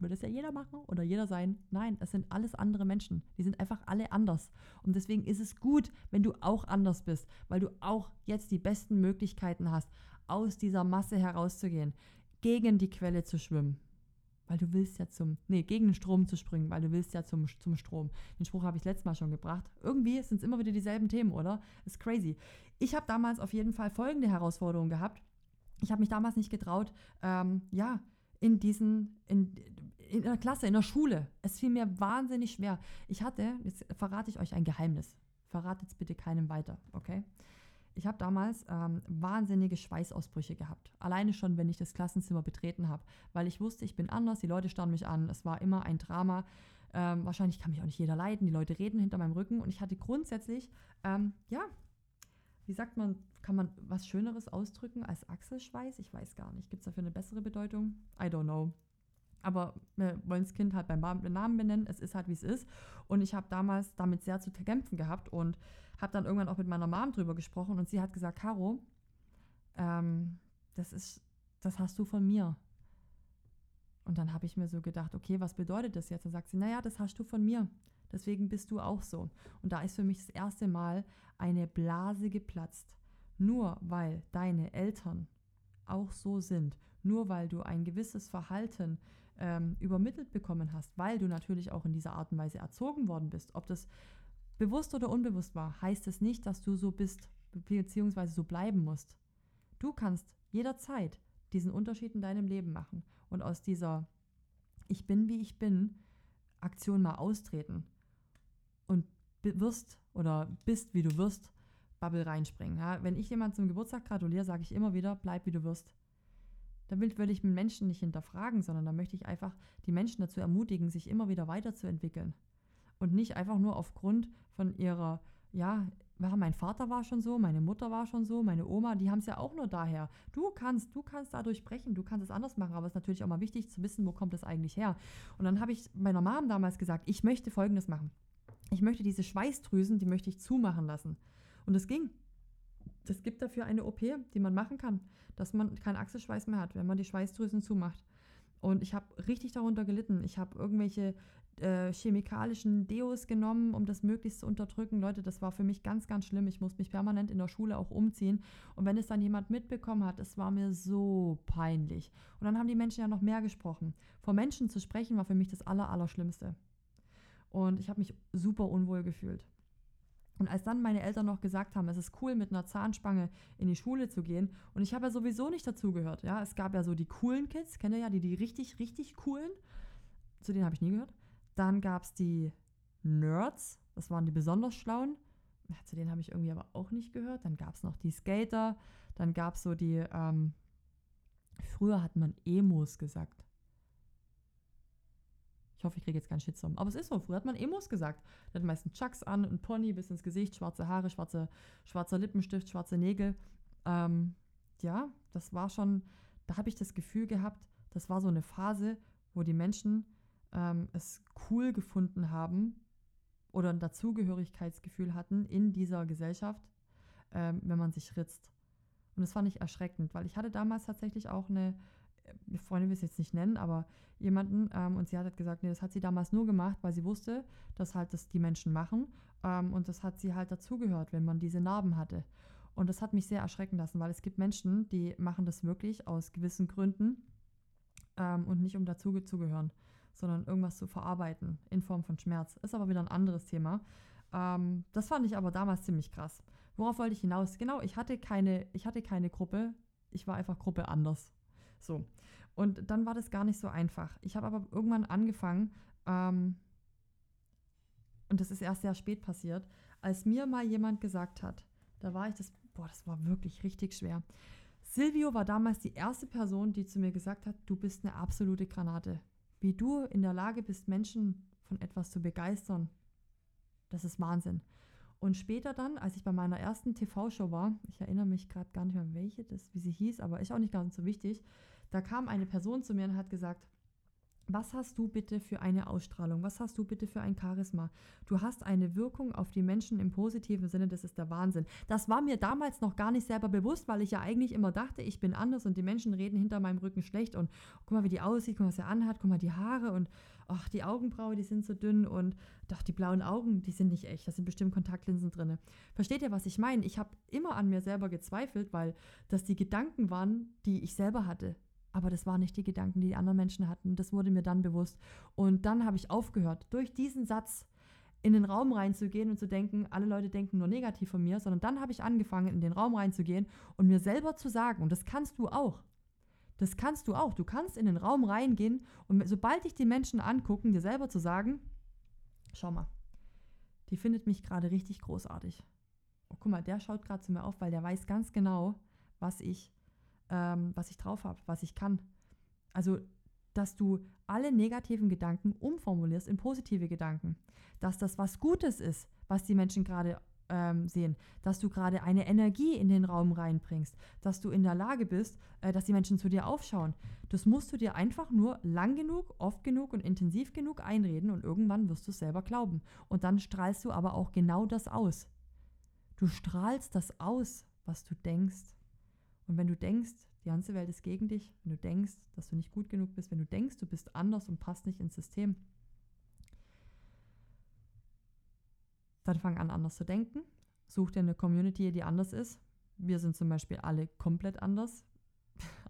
würde es ja jeder machen oder jeder sein. Nein, es sind alles andere Menschen. Die sind einfach alle anders. Und deswegen ist es gut, wenn du auch anders bist, weil du auch jetzt die besten Möglichkeiten hast, aus dieser Masse herauszugehen, gegen die Quelle zu schwimmen, weil du willst ja zum, nee, gegen den Strom zu springen, weil du willst ja zum, zum Strom. Den Spruch habe ich letztes Mal schon gebracht. Irgendwie sind es immer wieder dieselben Themen, oder? Ist crazy. Ich habe damals auf jeden Fall folgende Herausforderung gehabt. Ich habe mich damals nicht getraut, ähm, ja, in diesen, in, in der Klasse, in der Schule. Es fiel mir wahnsinnig schwer. Ich hatte, jetzt verrate ich euch ein Geheimnis. Verratet es bitte keinem weiter, okay? Ich habe damals ähm, wahnsinnige Schweißausbrüche gehabt. Alleine schon, wenn ich das Klassenzimmer betreten habe. Weil ich wusste, ich bin anders, die Leute starren mich an. Es war immer ein Drama. Ähm, wahrscheinlich kann mich auch nicht jeder leiden. Die Leute reden hinter meinem Rücken. Und ich hatte grundsätzlich, ähm, ja, wie sagt man, kann man was Schöneres ausdrücken als Achselschweiß? Ich weiß gar nicht. Gibt es dafür eine bessere Bedeutung? I don't know. Aber wir wollen das Kind halt beim Namen benennen. Es ist halt, wie es ist. Und ich habe damals damit sehr zu kämpfen gehabt und habe dann irgendwann auch mit meiner Mom drüber gesprochen. Und sie hat gesagt, Caro, ähm, das ist, das hast du von mir. Und dann habe ich mir so gedacht, okay, was bedeutet das jetzt? Dann sagt sie, naja, das hast du von mir. Deswegen bist du auch so. Und da ist für mich das erste Mal eine Blase geplatzt. Nur weil deine Eltern auch so sind, nur weil du ein gewisses Verhalten ähm, übermittelt bekommen hast, weil du natürlich auch in dieser Art und Weise erzogen worden bist. Ob das bewusst oder unbewusst war, heißt es nicht, dass du so bist, beziehungsweise so bleiben musst. Du kannst jederzeit diesen Unterschied in deinem Leben machen und aus dieser Ich bin, wie ich bin, Aktion mal austreten und wirst oder bist, wie du wirst, Bubble reinspringen. Ja, wenn ich jemandem zum Geburtstag gratuliere, sage ich immer wieder, bleib, wie du wirst. Damit würde ich Menschen nicht hinterfragen, sondern da möchte ich einfach die Menschen dazu ermutigen, sich immer wieder weiterzuentwickeln und nicht einfach nur aufgrund von ihrer, ja, mein Vater war schon so, meine Mutter war schon so, meine Oma, die haben es ja auch nur daher. Du kannst, du kannst dadurch brechen, du kannst es anders machen, aber es ist natürlich auch mal wichtig zu wissen, wo kommt das eigentlich her. Und dann habe ich meiner Mom damals gesagt, ich möchte Folgendes machen. Ich möchte diese Schweißdrüsen, die möchte ich zumachen lassen. Und es ging. Es gibt dafür eine O P, die man machen kann, dass man keinen Achselschweiß mehr hat, wenn man die Schweißdrüsen zumacht. Und ich habe richtig darunter gelitten. Ich habe irgendwelche äh, chemikalischen Deos genommen, um das möglichst zu unterdrücken. Leute, das war für mich ganz, ganz schlimm. Ich musste mich permanent in der Schule auch umziehen. Und wenn es dann jemand mitbekommen hat, es war mir so peinlich. Und dann haben die Menschen ja noch mehr gesprochen. Vor Menschen zu sprechen, war für mich das Aller, Allerschlimmste. Und ich habe mich super unwohl gefühlt. Und als dann meine Eltern noch gesagt haben, es ist cool, mit einer Zahnspange in die Schule zu gehen, und ich habe ja sowieso nicht dazugehört, ja, es gab ja so die coolen Kids, kennt ihr ja, die, die richtig, richtig coolen, zu denen habe ich nie gehört. Dann gab es die Nerds, das waren die besonders Schlauen, ja, zu denen habe ich irgendwie aber auch nicht gehört. Dann gab es noch die Skater, dann gab es so die, ähm, früher hat man Emos gesagt. Ich hoffe, ich kriege jetzt keinen Shitstorm. Aber es ist so. Früher hat man Emos gesagt. Der hat meistens Chucks an, ein Pony bis ins Gesicht, schwarze Haare, schwarze, schwarzer Lippenstift, schwarze Nägel. Ähm, ja, das war schon, da habe ich das Gefühl gehabt, das war so eine Phase, wo die Menschen ähm, es cool gefunden haben oder ein Dazugehörigkeitsgefühl hatten in dieser Gesellschaft, ähm, wenn man sich ritzt. Und das fand ich erschreckend, weil ich hatte damals tatsächlich auch eine Freunde will es jetzt nicht nennen, aber jemanden ähm, und sie hat halt gesagt, nee, das hat sie damals nur gemacht, weil sie wusste, dass halt das die Menschen machen ähm, und das hat sie halt dazugehört, wenn man diese Narben hatte. Und das hat mich sehr erschrecken lassen, weil es gibt Menschen, die machen das wirklich aus gewissen Gründen ähm, und nicht um dazuzugehören, sondern irgendwas zu verarbeiten in Form von Schmerz. Ist aber wieder ein anderes Thema. Ähm, das fand ich aber damals ziemlich krass. Worauf wollte ich hinaus? Genau, ich hatte keine, ich hatte keine Gruppe, ich war einfach Gruppe anders. So, und dann war das gar nicht so einfach. Ich habe aber irgendwann angefangen, ähm, und das ist erst sehr spät passiert, als mir mal jemand gesagt hat, da war ich das, boah, das war wirklich richtig schwer. Silvio war damals die erste Person, die zu mir gesagt hat, du bist eine absolute Granate. Wie du in der Lage bist, Menschen von etwas zu begeistern, das ist Wahnsinn. Und später dann, als ich bei meiner ersten T V-Show war, ich erinnere mich gerade gar nicht mehr, welche das, wie sie hieß, aber ist auch nicht ganz so wichtig, da kam eine Person zu mir und hat gesagt, was hast du bitte für eine Ausstrahlung? Was hast du bitte für ein Charisma? Du hast eine Wirkung auf die Menschen im positiven Sinne, das ist der Wahnsinn. Das war mir damals noch gar nicht selber bewusst, weil ich ja eigentlich immer dachte, ich bin anders und die Menschen reden hinter meinem Rücken schlecht und guck mal, wie die aussieht, guck mal, was sie anhat, guck mal, die Haare und ach, die Augenbraue, die sind so dünn und doch, die blauen Augen, die sind nicht echt, da sind bestimmt Kontaktlinsen drin. Versteht ihr, was ich meine? Ich habe immer an mir selber gezweifelt, weil das die Gedanken waren, die ich selber hatte. Aber das waren nicht die Gedanken, die die anderen Menschen hatten. Das wurde mir dann bewusst. Und dann habe ich aufgehört, durch diesen Satz in den Raum reinzugehen und zu denken, alle Leute denken nur negativ von mir, sondern dann habe ich angefangen, in den Raum reinzugehen und mir selber zu sagen, und das kannst du auch. Das kannst du auch. Du kannst in den Raum reingehen und sobald dich die Menschen angucken, dir selber zu sagen, schau mal, die findet mich gerade richtig großartig. Oh, guck mal, der schaut gerade zu mir auf, weil der weiß ganz genau, was ich was ich drauf habe, was ich kann. Also, dass du alle negativen Gedanken umformulierst in positive Gedanken. Dass das was Gutes ist, was die Menschen gerade ähm, sehen. Dass du gerade eine Energie in den Raum reinbringst. Dass du in der Lage bist, äh, dass die Menschen zu dir aufschauen. Das musst du dir einfach nur lang genug, oft genug und intensiv genug einreden und irgendwann wirst du es selber glauben. Und dann strahlst du aber auch genau das aus. Du strahlst das aus, was du denkst. Und wenn du denkst, Die ganze Welt ist gegen dich, wenn du denkst, dass du nicht gut genug bist, wenn du denkst, du bist anders und passt nicht ins System. Dann fang an, anders zu denken. Such dir eine Community, die anders ist. Wir sind zum Beispiel alle komplett anders.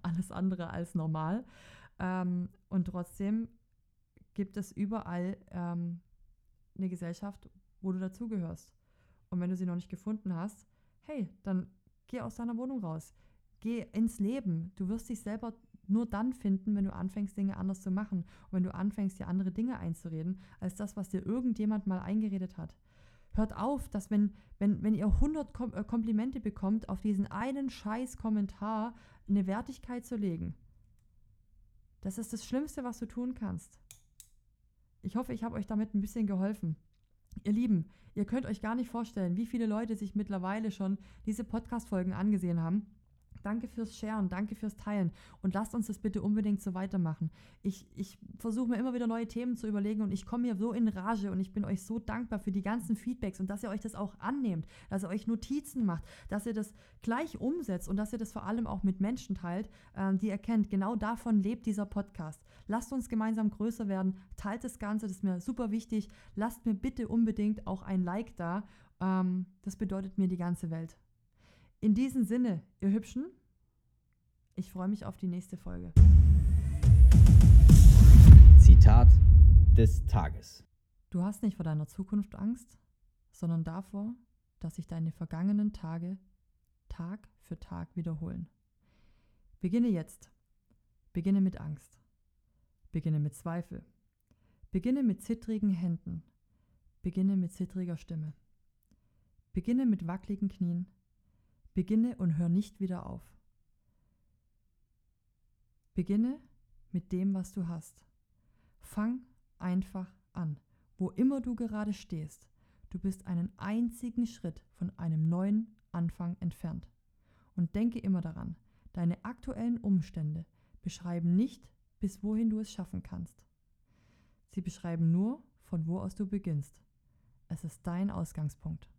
Alles andere als normal. Ähm, und trotzdem gibt es überall ähm, eine Gesellschaft, wo du dazugehörst. Und wenn du sie noch nicht gefunden hast, hey, dann geh aus deiner Wohnung raus. Geh ins Leben. Du wirst dich selber nur dann finden, wenn du anfängst, Dinge anders zu machen. Und wenn du anfängst, dir andere Dinge einzureden, als das, was dir irgendjemand mal eingeredet hat. Hört auf, dass wenn, wenn, wenn ihr hundert Kom- äh, Komplimente bekommt, auf diesen einen Scheiß-Kommentar eine Wertigkeit zu legen. Das ist das Schlimmste, was du tun kannst. Ich hoffe, ich habe euch damit ein bisschen geholfen. Ihr Lieben, ihr könnt euch gar nicht vorstellen, wie viele Leute sich mittlerweile schon diese Podcast-Folgen angesehen haben. Danke fürs Sharen, danke fürs Teilen und lasst uns das bitte unbedingt so weitermachen. Ich, ich versuche mir immer wieder neue Themen zu überlegen und ich komme hier so in Rage und ich bin euch so dankbar für die ganzen Feedbacks und dass ihr euch das auch annehmt, dass ihr euch Notizen macht, dass ihr das gleich umsetzt und dass ihr das vor allem auch mit Menschen teilt, äh, die ihr kennt. Genau davon lebt dieser Podcast. Lasst uns gemeinsam größer werden, teilt das Ganze, das ist mir super wichtig. Lasst mir bitte unbedingt auch ein Like da, ähm, das bedeutet mir die ganze Welt. In diesem Sinne, ihr Hübschen, ich freue mich auf die nächste Folge. Zitat des Tages. Du hast nicht vor deiner Zukunft Angst, sondern davor, dass sich deine vergangenen Tage Tag für Tag wiederholen. Beginne jetzt. Beginne mit Angst. Beginne mit Zweifel. Beginne mit zittrigen Händen. Beginne mit zittriger Stimme. Beginne mit wackeligen Knien. Beginne und hör nicht wieder auf. Beginne mit dem, was du hast. Fang einfach an. Wo immer du gerade stehst, du bist einen einzigen Schritt von einem neuen Anfang entfernt. Und denke immer daran, deine aktuellen Umstände beschreiben nicht, bis wohin du es schaffen kannst. Sie beschreiben nur, von wo aus du beginnst. Es ist dein Ausgangspunkt.